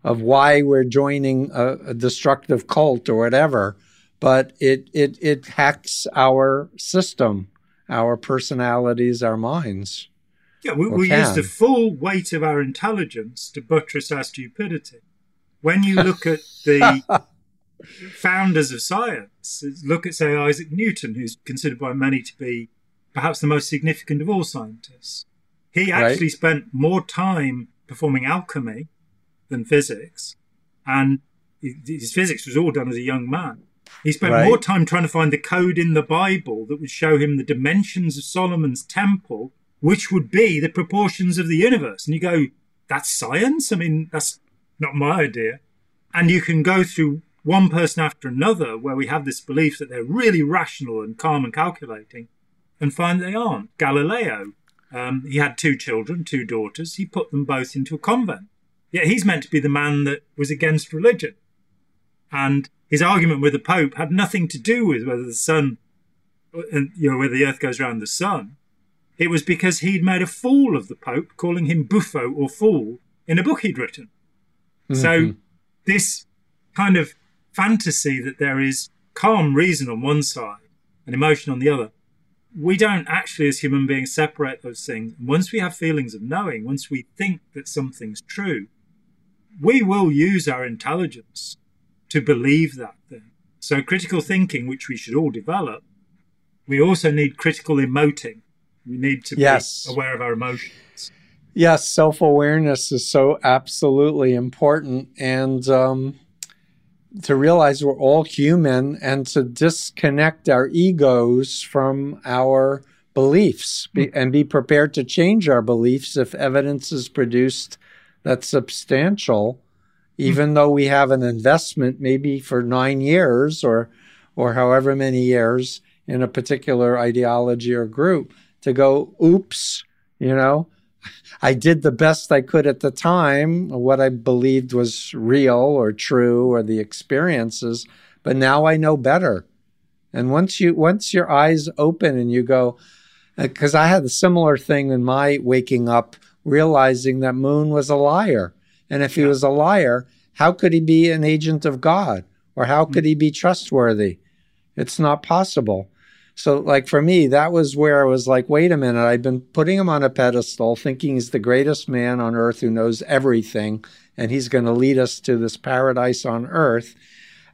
of why we're joining a, a destructive cult or whatever. But it, it, it hacks our system, our personalities, our minds. Yeah, we, we use the full weight of our intelligence to buttress our stupidity. When you look at the founders of science, look at, say, Isaac Newton, who's considered by many to be perhaps the most significant of all scientists. He actually right. spent more time performing alchemy than physics, and his physics was all done as a young man. He spent right. more time trying to find the code in the Bible that would show him the dimensions of Solomon's temple, which would be the proportions of the universe. And you go, that's science? I mean, that's not my idea. And you can go through one person after another where we have this belief that they're really rational and calm and calculating and find they aren't. Galileo, um, he had two children, two daughters. He put them both into a convent. Yet he's meant to be the man that was against religion. And his argument with the Pope had nothing to do with whether the sun, you know, whether the earth goes around the sun. It was because he'd made a fool of the Pope, calling him buffo or fool in a book he'd written. Mm-hmm. So this kind of fantasy that there is calm reason on one side and emotion on the other, we don't actually as human beings separate those things. And once we have feelings of knowing, once we think that something's true, we will use our intelligence to believe that thing. So critical thinking, which we should all develop, we also need critical emoting. We need to yes. be aware of our emotions. Yes, self-awareness is so absolutely important. And um, to realize we're all human and to disconnect our egos from our beliefs be- and be prepared to change our beliefs if evidence is produced that's substantial, even mm-hmm. though we have an investment maybe for nine years or, or however many years in a particular ideology or group. To go, oops, you know, I did the best I could at the time. What I believed was real or true or the experiences, but now I know better. And once you, once your eyes open and you go, because I had a similar thing in my waking up, realizing that Moon was a liar. And if he was a liar, how could he be an agent of God? Or how could he be trustworthy? It's not possible. So, like, for me, that was where I was like, wait a minute, I've been putting him on a pedestal, thinking he's the greatest man on earth who knows everything, and he's going to lead us to this paradise on earth.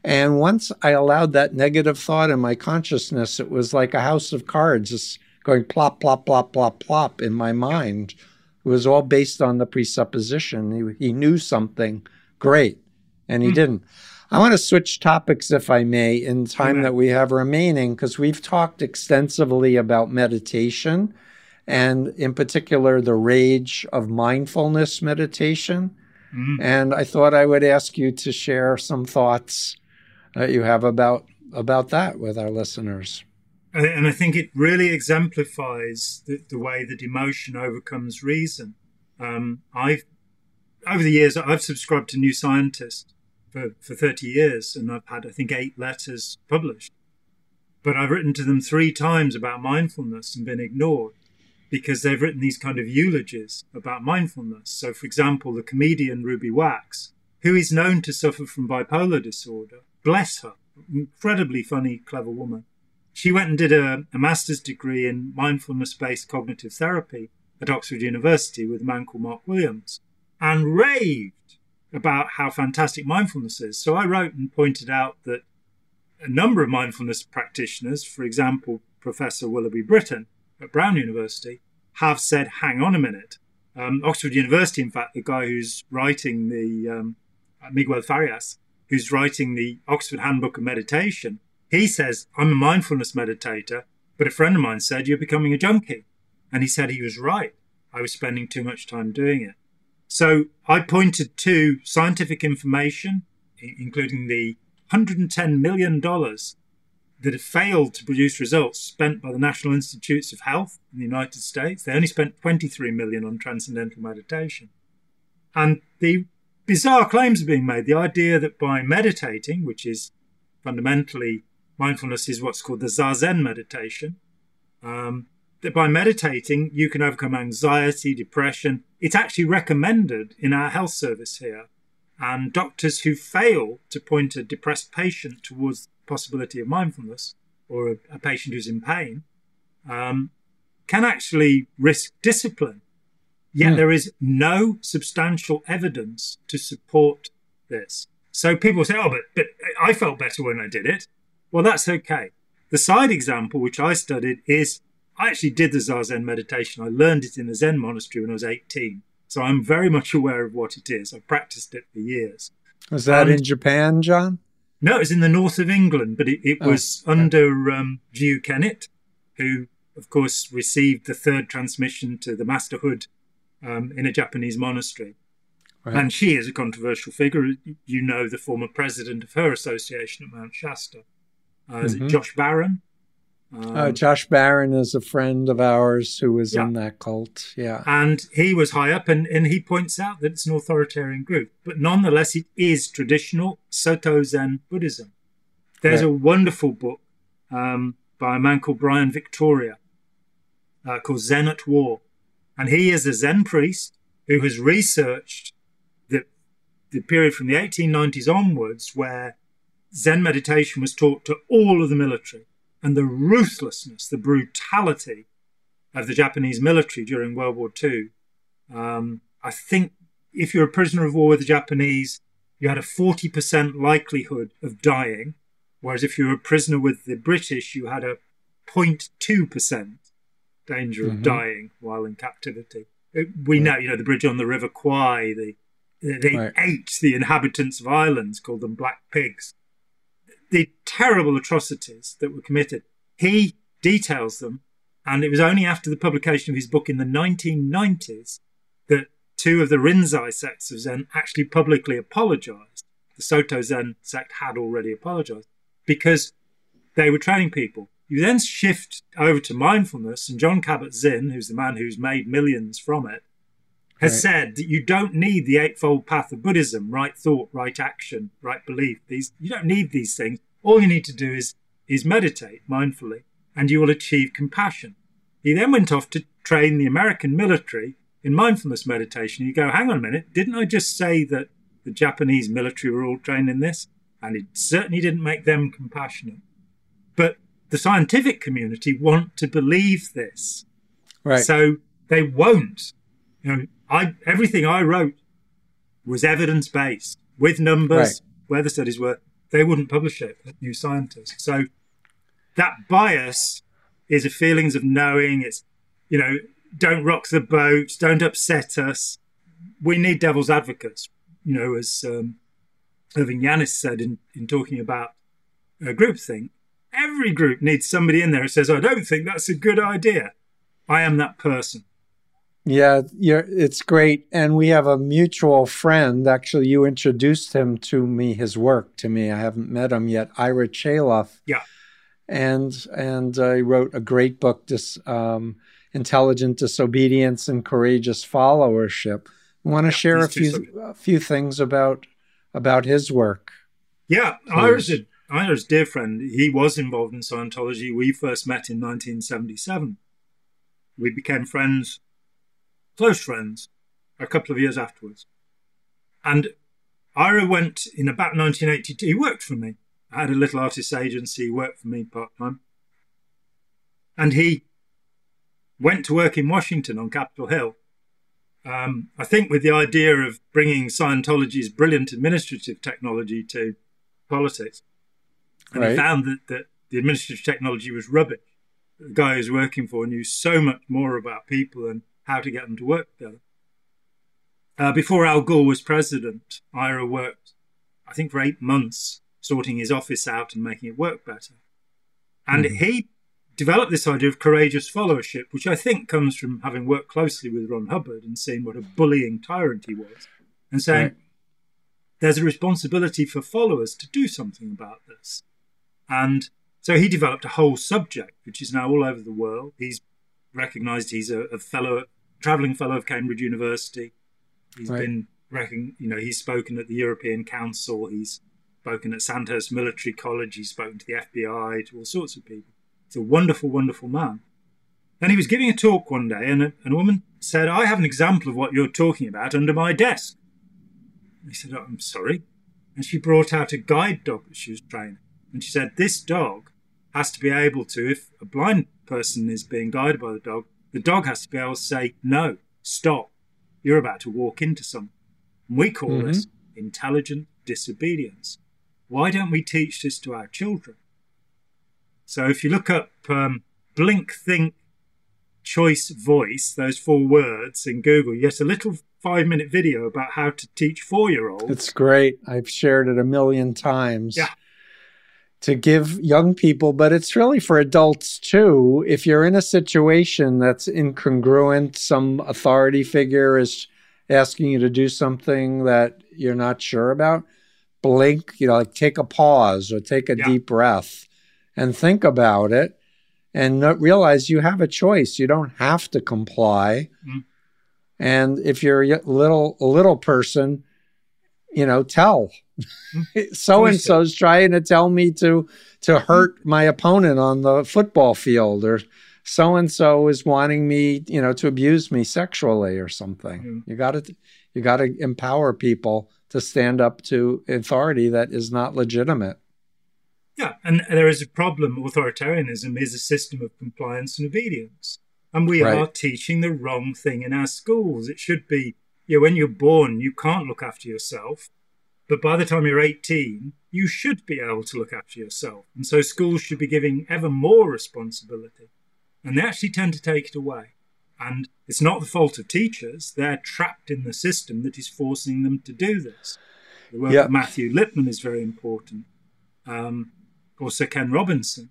And once I allowed that negative thought in my consciousness, it was like a house of cards just going plop, plop, plop, plop, plop in my mind. It was all based on the presupposition. He, he knew something great, and he mm. didn't. I want to switch topics, if I may, in time Amen. That we have remaining, because we've talked extensively about meditation and, in particular, the rage of mindfulness meditation. Mm-hmm. And I thought I would ask you to share some thoughts that you have about, about that with our listeners. And I think it really exemplifies the, the way that emotion overcomes reason. Um, I've over the years, I've subscribed to New Scientist For, for thirty years, and I've had, I think, eight letters published. But I've written to them three times about mindfulness and been ignored because they've written these kind of eulogies about mindfulness. So, for example, the comedian Ruby Wax, who is known to suffer from bipolar disorder, bless her, incredibly funny, clever woman. She went and did a, a master's degree in mindfulness-based cognitive therapy at Oxford University with a man called Mark Williams, and raved about how fantastic mindfulness is. So I wrote and pointed out that a number of mindfulness practitioners, for example, Professor Willoughby Britton at Brown University, have said, hang on a minute. Um, Oxford University, in fact, the guy who's writing the, um, Miguel Farias, who's writing the Oxford Handbook of Meditation, he says, I'm a mindfulness meditator, But a friend of mine said, you're becoming a junkie. And he said he was right. I was spending too much time doing it. So I pointed to scientific information, including the one hundred ten million dollars that have failed to produce results spent by the National Institutes of Health in the United States. They only spent twenty-three million dollars on transcendental meditation. And the bizarre claims are being made. The idea that by meditating, which is fundamentally mindfulness is what's called the Zazen meditation, um, that by meditating, you can overcome anxiety, depression. It's actually recommended in our health service here. And doctors who fail to point a depressed patient towards the possibility of mindfulness, or a, a patient who's in pain, um, can actually risk discipline. Yet yeah. there is no substantial evidence to support this. So people say, oh, but, but I felt better when I did it. Well, that's okay. The side example, which I studied, is I actually did the Zazen meditation. I learned it in a Zen monastery when I was eighteen. So I'm very much aware of what it is. I've practiced it for years. Was that and in Japan, John? No, it was in the north of England, but it, it oh, was okay. under um, Jiu Kennet, who, of course, received the third transmission to the masterhood um, in a Japanese monastery. Right. And she is a controversial figure. You know, the former president of her association at Mount Shasta. Uh, is mm-hmm. it Josh Barron? Um, oh, Josh Barron is a friend of ours who was yeah. in that cult. Yeah. And he was high up, and, and he points out that it's an authoritarian group. But nonetheless, it is traditional Soto Zen Buddhism. There's right. a wonderful book um, by a man called Brian Victoria uh, called Zen at War. And he is a Zen priest who has researched the, the period from the eighteen nineties onwards where Zen meditation was taught to all of the military. And the ruthlessness, the brutality of the Japanese military during World War Two. Um, I think if you're a prisoner of war with the Japanese, you had a forty percent likelihood of dying, whereas if you were a prisoner with the British, you had a zero point two percent danger mm-hmm. of dying while in captivity. We right. know, you know, the bridge on the River Kwai, the, they right. ate the inhabitants of islands, called them black pigs. The terrible atrocities that were committed. He details them, and it was only after the publication of his book in the nineteen nineties that two of the Rinzai sects of Zen actually publicly apologized. The Soto Zen sect had already apologized because they were training people. You then shift over to mindfulness, and Jon Kabat-Zinn, who's the man who's made millions from it, has right. said that you don't need the Eightfold Path of Buddhism, right thought, right action, right belief. These you don't need these things. All you need to do is, is meditate mindfully, and you will achieve compassion. He then went off to train the American military in mindfulness meditation. You go, hang on a minute, didn't I just say that the Japanese military were all trained in this? And it certainly didn't make them compassionate. But the scientific community want to believe this. Right. So they won't. You know, I, everything I wrote was evidence-based, with numbers, right. where the studies were. They wouldn't publish it, New Scientist. So that bias is a feelings of knowing. It's, you know, don't rock the boat, don't upset us. We need devil's advocates, you know, as um, Irving Yannis said in, in talking about a group thing. Every group needs somebody in there who says, I don't think that's a good idea. I am that person. Yeah, you're, it's great. And we have a mutual friend. Actually, you introduced him to me, his work to me. I haven't met him yet. Ira Chaleff. Yeah. And and uh, he wrote a great book, Dis, um, Intelligent Disobedience and Courageous Followership. I want to yeah, share a few a few things about about his work. Yeah, Ira's, a, Ira's dear friend. He was involved in Scientology. We first met in nineteen seventy-seven. We became friends. Close friends, a couple of years afterwards. And Ira went in about nineteen eighty-two. He worked for me. I had a little artist agency. He worked for me part-time. And he went to work in Washington on Capitol Hill, um, I think with the idea of bringing Scientology's brilliant administrative technology to politics. And right. he found that, that the administrative technology was rubbish. The guy he was working for knew so much more about people and how to get them to work together. Uh, before Al Gore was president, Ira worked, I think, for eight months sorting his office out and making it work better. And mm-hmm. he developed this idea of courageous followership, which I think comes from having worked closely with Ron Hubbard and seeing what a bullying tyrant he was, and saying right. there's a responsibility for followers to do something about this. And so he developed a whole subject, which is now all over the world. He's recognised he's a, a fellow, travelling fellow of Cambridge University. He's right. been, you know, he's spoken at the European Council. He's spoken at Sandhurst Military College. He's spoken to the F B I, to all sorts of people. He's a wonderful, wonderful man. And he was giving a talk one day, and a, and a woman said, "I have an example of what you're talking about under my desk." And he said, "Oh, I'm sorry." And she brought out a guide dog that she was training. And she said, "This dog has to be able to, if a blind person is being guided by the dog, the dog has to be able to say, no, stop, you're about to walk into something." And we call mm-hmm. this intelligent disobedience. Why don't we teach this to our children? So if you look up um, blink, think, choice, voice, those four words in Google, you get a little five-minute video about how to teach four-year-olds. It's great. I've shared it a million times. Yeah. To give young people, but it's really for adults too. If you're in a situation that's incongruent, some authority figure is asking you to do something that you're not sure about, blink, you know, like take a pause or take a yeah. deep breath and think about it and realize you have a choice. You don't have to comply. Mm-hmm. And if you're a little, a little person, you know, tell so-and-so's trying to tell me to to hurt my opponent on the football field, or so-and-so is wanting me, you know, to abuse me sexually or something. Mm. You got to you got to empower people to stand up to authority that is not legitimate. Yeah, and there is a problem. Authoritarianism is a system of compliance and obedience. And we right. are teaching the wrong thing in our schools. It should be, you know, when you're born, you can't look after yourself. But by the time you're eighteen, you should be able to look after yourself. And so schools should be giving ever more responsibility. And they actually tend to take it away. And it's not the fault of teachers. They're trapped in the system that is forcing them to do this. The work yep. of Matthew Lipman is very important. Um, or Sir Ken Robinson.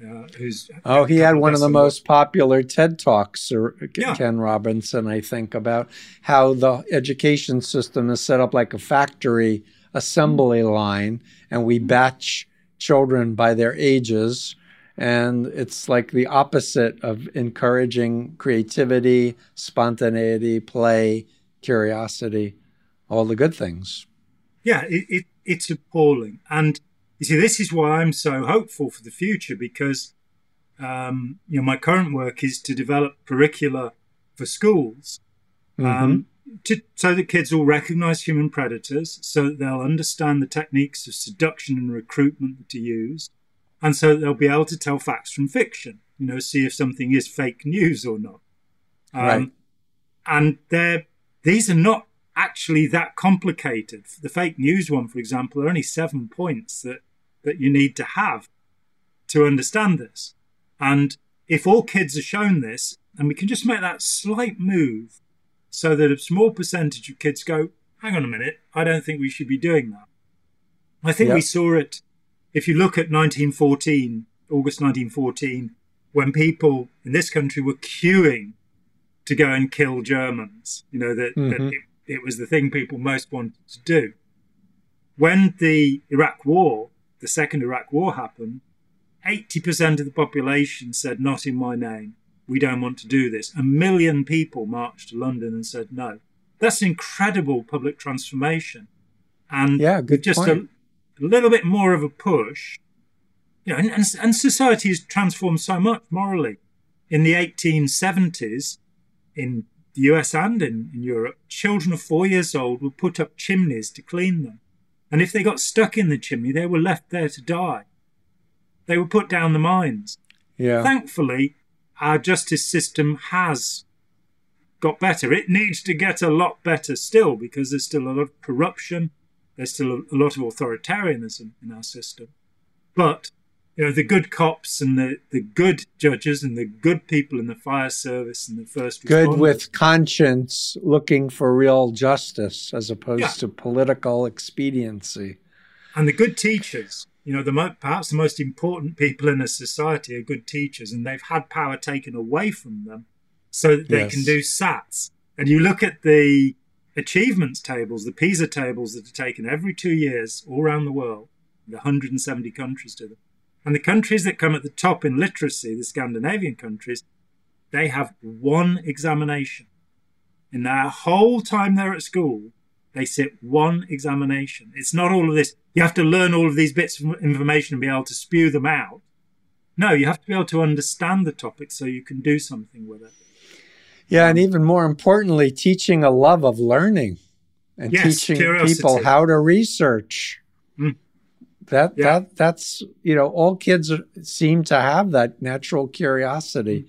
Uh, who's oh, he had one of the most popular TED Talks, or yeah. Ken Robinson, I think, about how the education system is set up like a factory assembly line, and we batch children by their ages. And it's like the opposite of encouraging creativity, spontaneity, play, curiosity, all the good things. Yeah, it, it, it's appalling. And you see, this is why I'm so hopeful for the future, because um, you know, my current work is to develop curricula for schools um, mm-hmm. to, so that kids will recognize human predators, so that they'll understand the techniques of seduction and recruitment that are used, and so that they'll be able to tell facts from fiction, you know, see if something is fake news or not. Um, right. And they're, these are not actually that complicated. The fake news one, for example, there are only seven points that that you need to have to understand this. And if all kids are shown this, and we can just make that slight move so that a small percentage of kids go, hang on a minute, I don't think we should be doing that. I think yep. we saw it, if you look at nineteen fourteen, August nineteen fourteen, when people in this country were queuing to go and kill Germans, you know, that, mm-hmm. that it, it was the thing people most wanted to do. When the Iraq War, the second Iraq War happened, eighty percent of the population said, not in my name, we don't want to do this. A million people marched to London and said no. That's an incredible public transformation. And yeah, good just point. A, a little bit more of a push. You know, and, and, and society has transformed so much morally. In the eighteen seventies, in the U S and in, in Europe, children of four years old were put up chimneys to clean them. And if they got stuck in the chimney, they were left there to die. They were put down the mines. Yeah. Thankfully, our justice system has got better. It needs to get a lot better still, because there's still a lot of corruption. There's still a, a lot of authoritarianism in our system. But, you know, the good cops and the, the good judges and the good people in the fire service and the first responders. Good with conscience, looking for real justice as opposed yeah. to political expediency. And the good teachers, You know, the perhaps the most important people in a society are good teachers, and they've had power taken away from them so that they yes. can do SATs. And you look at the achievements tables, the PISA tables that are taken every two years all around the world, the one hundred seventy countries do them. And the countries that come at the top in literacy, the Scandinavian countries, they have one examination. In their whole time they're at school, they sit one examination. It's not all of this, you have to learn all of these bits of information and be able to spew them out. No, you have to be able to understand the topic so you can do something with it. Yeah, and even more importantly, teaching a love of learning and yes, teaching curiosity. People how to research. Mm. That yeah. that that's, you know, all kids seem to have that natural curiosity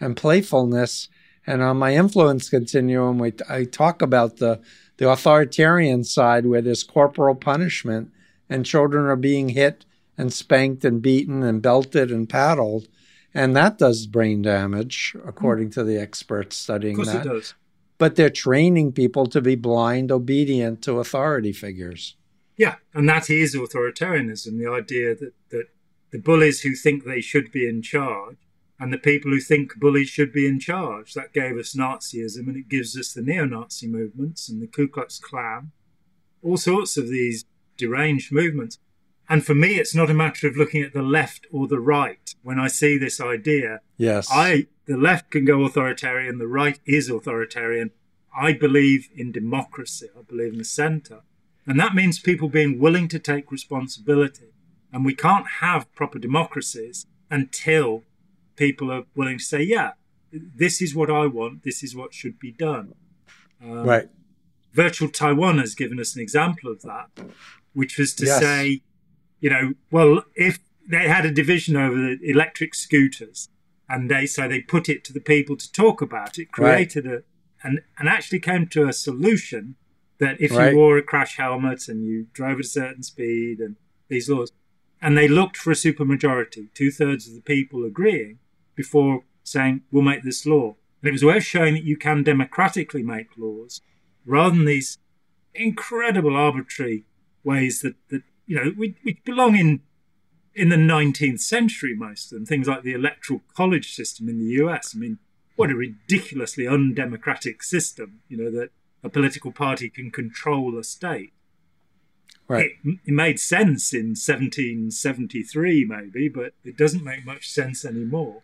mm. and playfulness. And on my influence continuum, we, I talk about the, the authoritarian side where there's corporal punishment and children are being hit and spanked and beaten and belted and paddled. And that does brain damage, according to the experts studying that. Of course it does. But they're training people to be blind, obedient to authority figures. Yeah, and that is authoritarianism, the idea that, that the bullies who think they should be in charge and the people who think bullies should be in charge. That gave us Nazism, and it gives us the neo-Nazi movements and the Ku Klux Klan, all sorts of these deranged movements. And for me, it's not a matter of looking at the left or the right. When I see this idea, yes, I the left can go authoritarian, the right is authoritarian. I believe in democracy. I believe in the centre. And that means people being willing to take responsibility. And we can't have proper democracies until people are willing to say, yeah, this is what I want. This is what should be done. Um, right. Virtual Taiwan has given us an example of that, which was to yes. say, you know, well, if they had a division over the electric scooters and they so they put it to the people to talk about it, created right. a and, and actually came to a solution that if right. you wore a crash helmet and you drove at a certain speed and these laws, and they looked for a supermajority, two-thirds of the people agreeing before saying, we'll make this law. And it was a way of showing that you can democratically make laws rather than these incredible arbitrary ways that, that you know, we, we belong in in the nineteenth century, most of them, things like the electoral college system in the U S. I mean, what a ridiculously undemocratic system, you know, that a political party can control a state. Right. It, it made sense in seventeen seventy-three, maybe, but it doesn't make much sense anymore.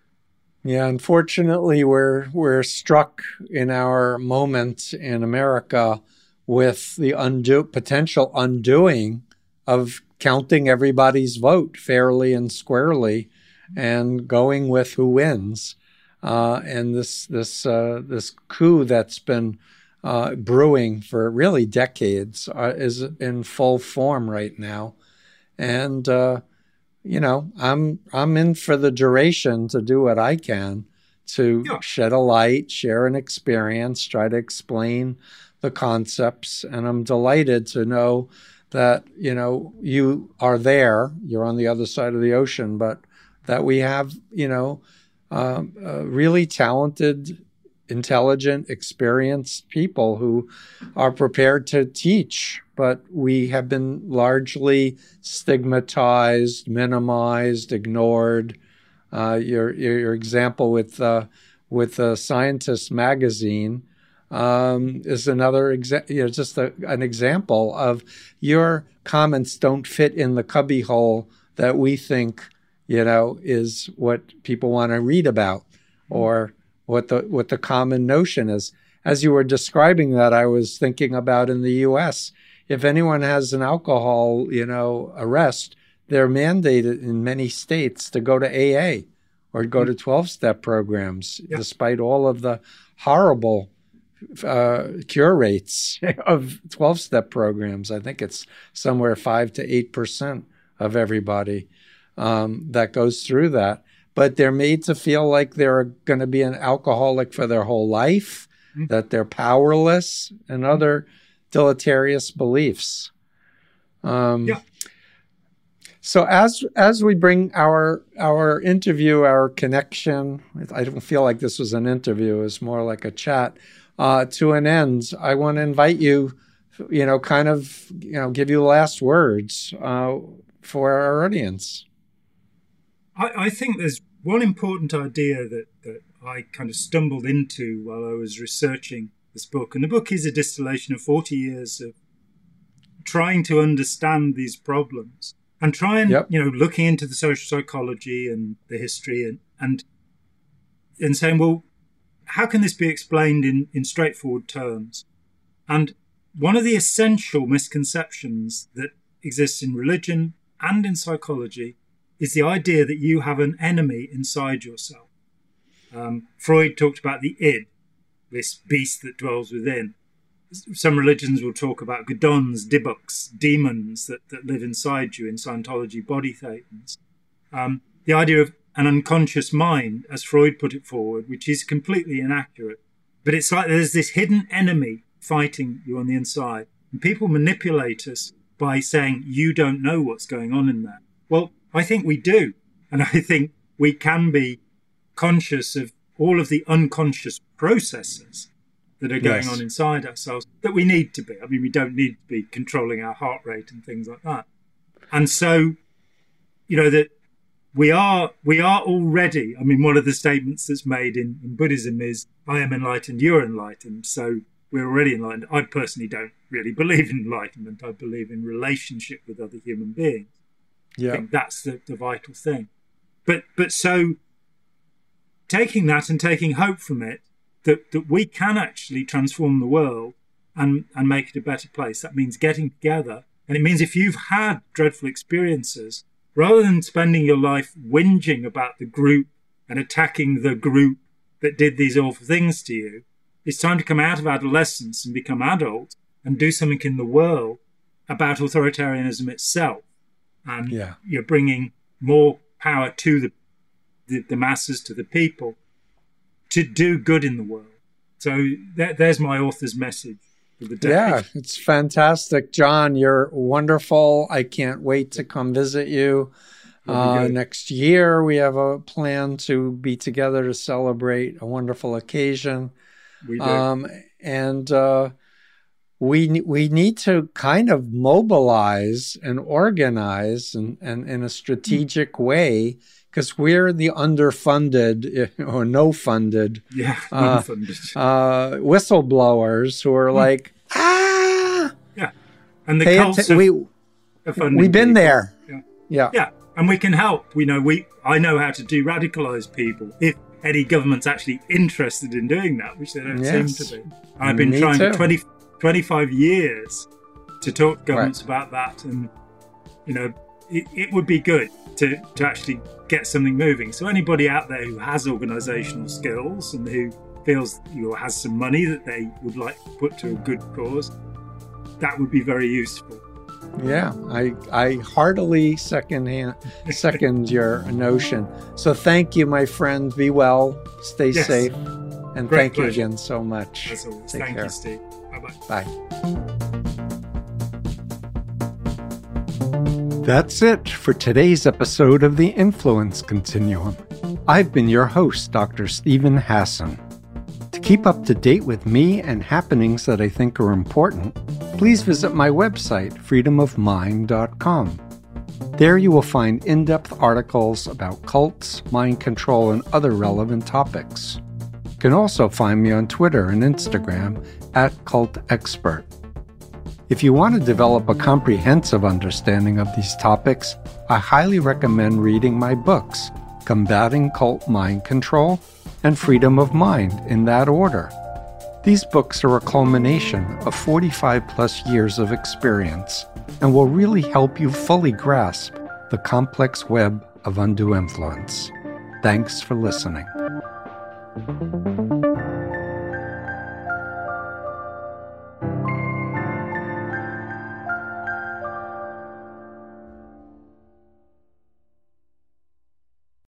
Yeah, unfortunately, we're, we're struck in our moment in America with the undo, potential undoing of counting everybody's vote fairly and squarely and going with who wins. Uh, and this this uh, this coup that's been uh, brewing for really decades uh, is in full form right now. And, uh, you know, I'm, I'm in for the duration to do what I can to yeah. shed a light, share an experience, try to explain the concepts. And I'm delighted to know that, you know, you are there, you're on the other side of the ocean, but that we have, you know, um, uh, really talented, intelligent, experienced people who are prepared to teach, but we have been largely stigmatized, minimized, ignored. Uh, your, your, your example with, uh, with the Scientist magazine Um, is another example, you know, just a, an example of your comments don't fit in the cubbyhole that we think, you know, is what people want to read about or what the, what the common notion is. As you were describing that, I was thinking about in the U S, if anyone has an alcohol, you know, arrest, they're mandated in many states to go to A A or go to twelve-step programs, yeah. despite all of the horrible Uh, cure rates of twelve-step programs. I think it's somewhere five to eight percent of everybody um, that goes through that. But they're made to feel like they're going to be an alcoholic for their whole life, mm-hmm. that they're powerless, and other deleterious beliefs. Um, yeah. So as as we bring our our interview, our connection, I don't feel like this was an interview, it's more like a chat, Uh, to an end. I want to invite you, you know, kind of, you know, give you last words. Uh, for our audience? I, I think there's one important idea that, that I kind of stumbled into while I was researching this book. And the book is a distillation of forty years of trying to understand these problems and trying, yep. you know, looking into the social psychology and the history and, and, and saying, well, how can this be explained in, in straightforward terms? And one of the essential misconceptions that exists in religion and in psychology is the idea that you have an enemy inside yourself. Um, Freud talked about the id, this beast that dwells within. Some religions will talk about godons, dibbuks, demons that, that live inside you, in Scientology, body thetans. Um, the idea of an unconscious mind, as Freud put it forward, which is completely inaccurate. But it's like there's this hidden enemy fighting you on the inside. And people manipulate us by saying, you don't know what's going on in there. Well, I think we do. And I think we can be conscious of all of the unconscious processes that are going yes. on inside ourselves that we need to be. I mean, we don't need to be controlling our heart rate and things like that. And so, you know, that we are we are already, I mean, one of the statements that's made in, in Buddhism is, I am enlightened, you're enlightened. So we're already enlightened. I personally don't really believe in enlightenment. I believe in relationship with other human beings. Yeah. I think that's the, the vital thing. But but so taking that and taking hope from it, that, that we can actually transform the world and, and make it a better place. That means getting together. And it means if you've had dreadful experiences, rather than spending your life whinging about the group and attacking the group that did these awful things to you, it's time to come out of adolescence and become adult and do something in the world about authoritarianism itself. And yeah. you're bringing more power to the, the the masses, to the people, to do good in the world. So that, there's my author's message for the day. Yeah, it's fantastic. Jon, you're wonderful. I can't wait to come visit you. Uh, next year, we have a plan to be together to celebrate a wonderful occasion. We do. Um, and... Uh, We we need to kind of mobilize and organize and, and in a strategic way, because we're the underfunded or no funded, yeah, uh, unfunded. Uh, whistleblowers who are like, ah, yeah, and the cults of, we we've been people. there, yeah. yeah, yeah, and we can help. We know we I know how to de-radicalize people if any government's actually interested in doing that, which they don't yes. seem to be. I've been Me trying for twenty. twenty-five years to talk to governments right. about that, and you know it, it would be good to to actually get something moving. So anybody out there who has organizational skills and who feels you know has some money that they would like to put to a good cause, that would be very useful. Yeah, I I heartily second hand, second your notion. So thank you, my friend. Be well, stay yes. safe, and Great thank pleasure. you again so much. As always, Take thank care. you, Steve. Bye. That's it for today's episode of The Influence Continuum. I've been your host, Doctor Stephen Hassan. To keep up to date with me and happenings that I think are important, please visit my website, freedom of mind dot com. There you will find in-depth articles about cults, mind control, and other relevant topics. You can also find me on Twitter and Instagram at Cult Expert. If you want to develop a comprehensive understanding of these topics, I highly recommend reading my books, Combating Cult Mind Control and Freedom of Mind, in that order. These books are a culmination of forty-five plus years of experience and will really help you fully grasp the complex web of undue influence. Thanks for listening.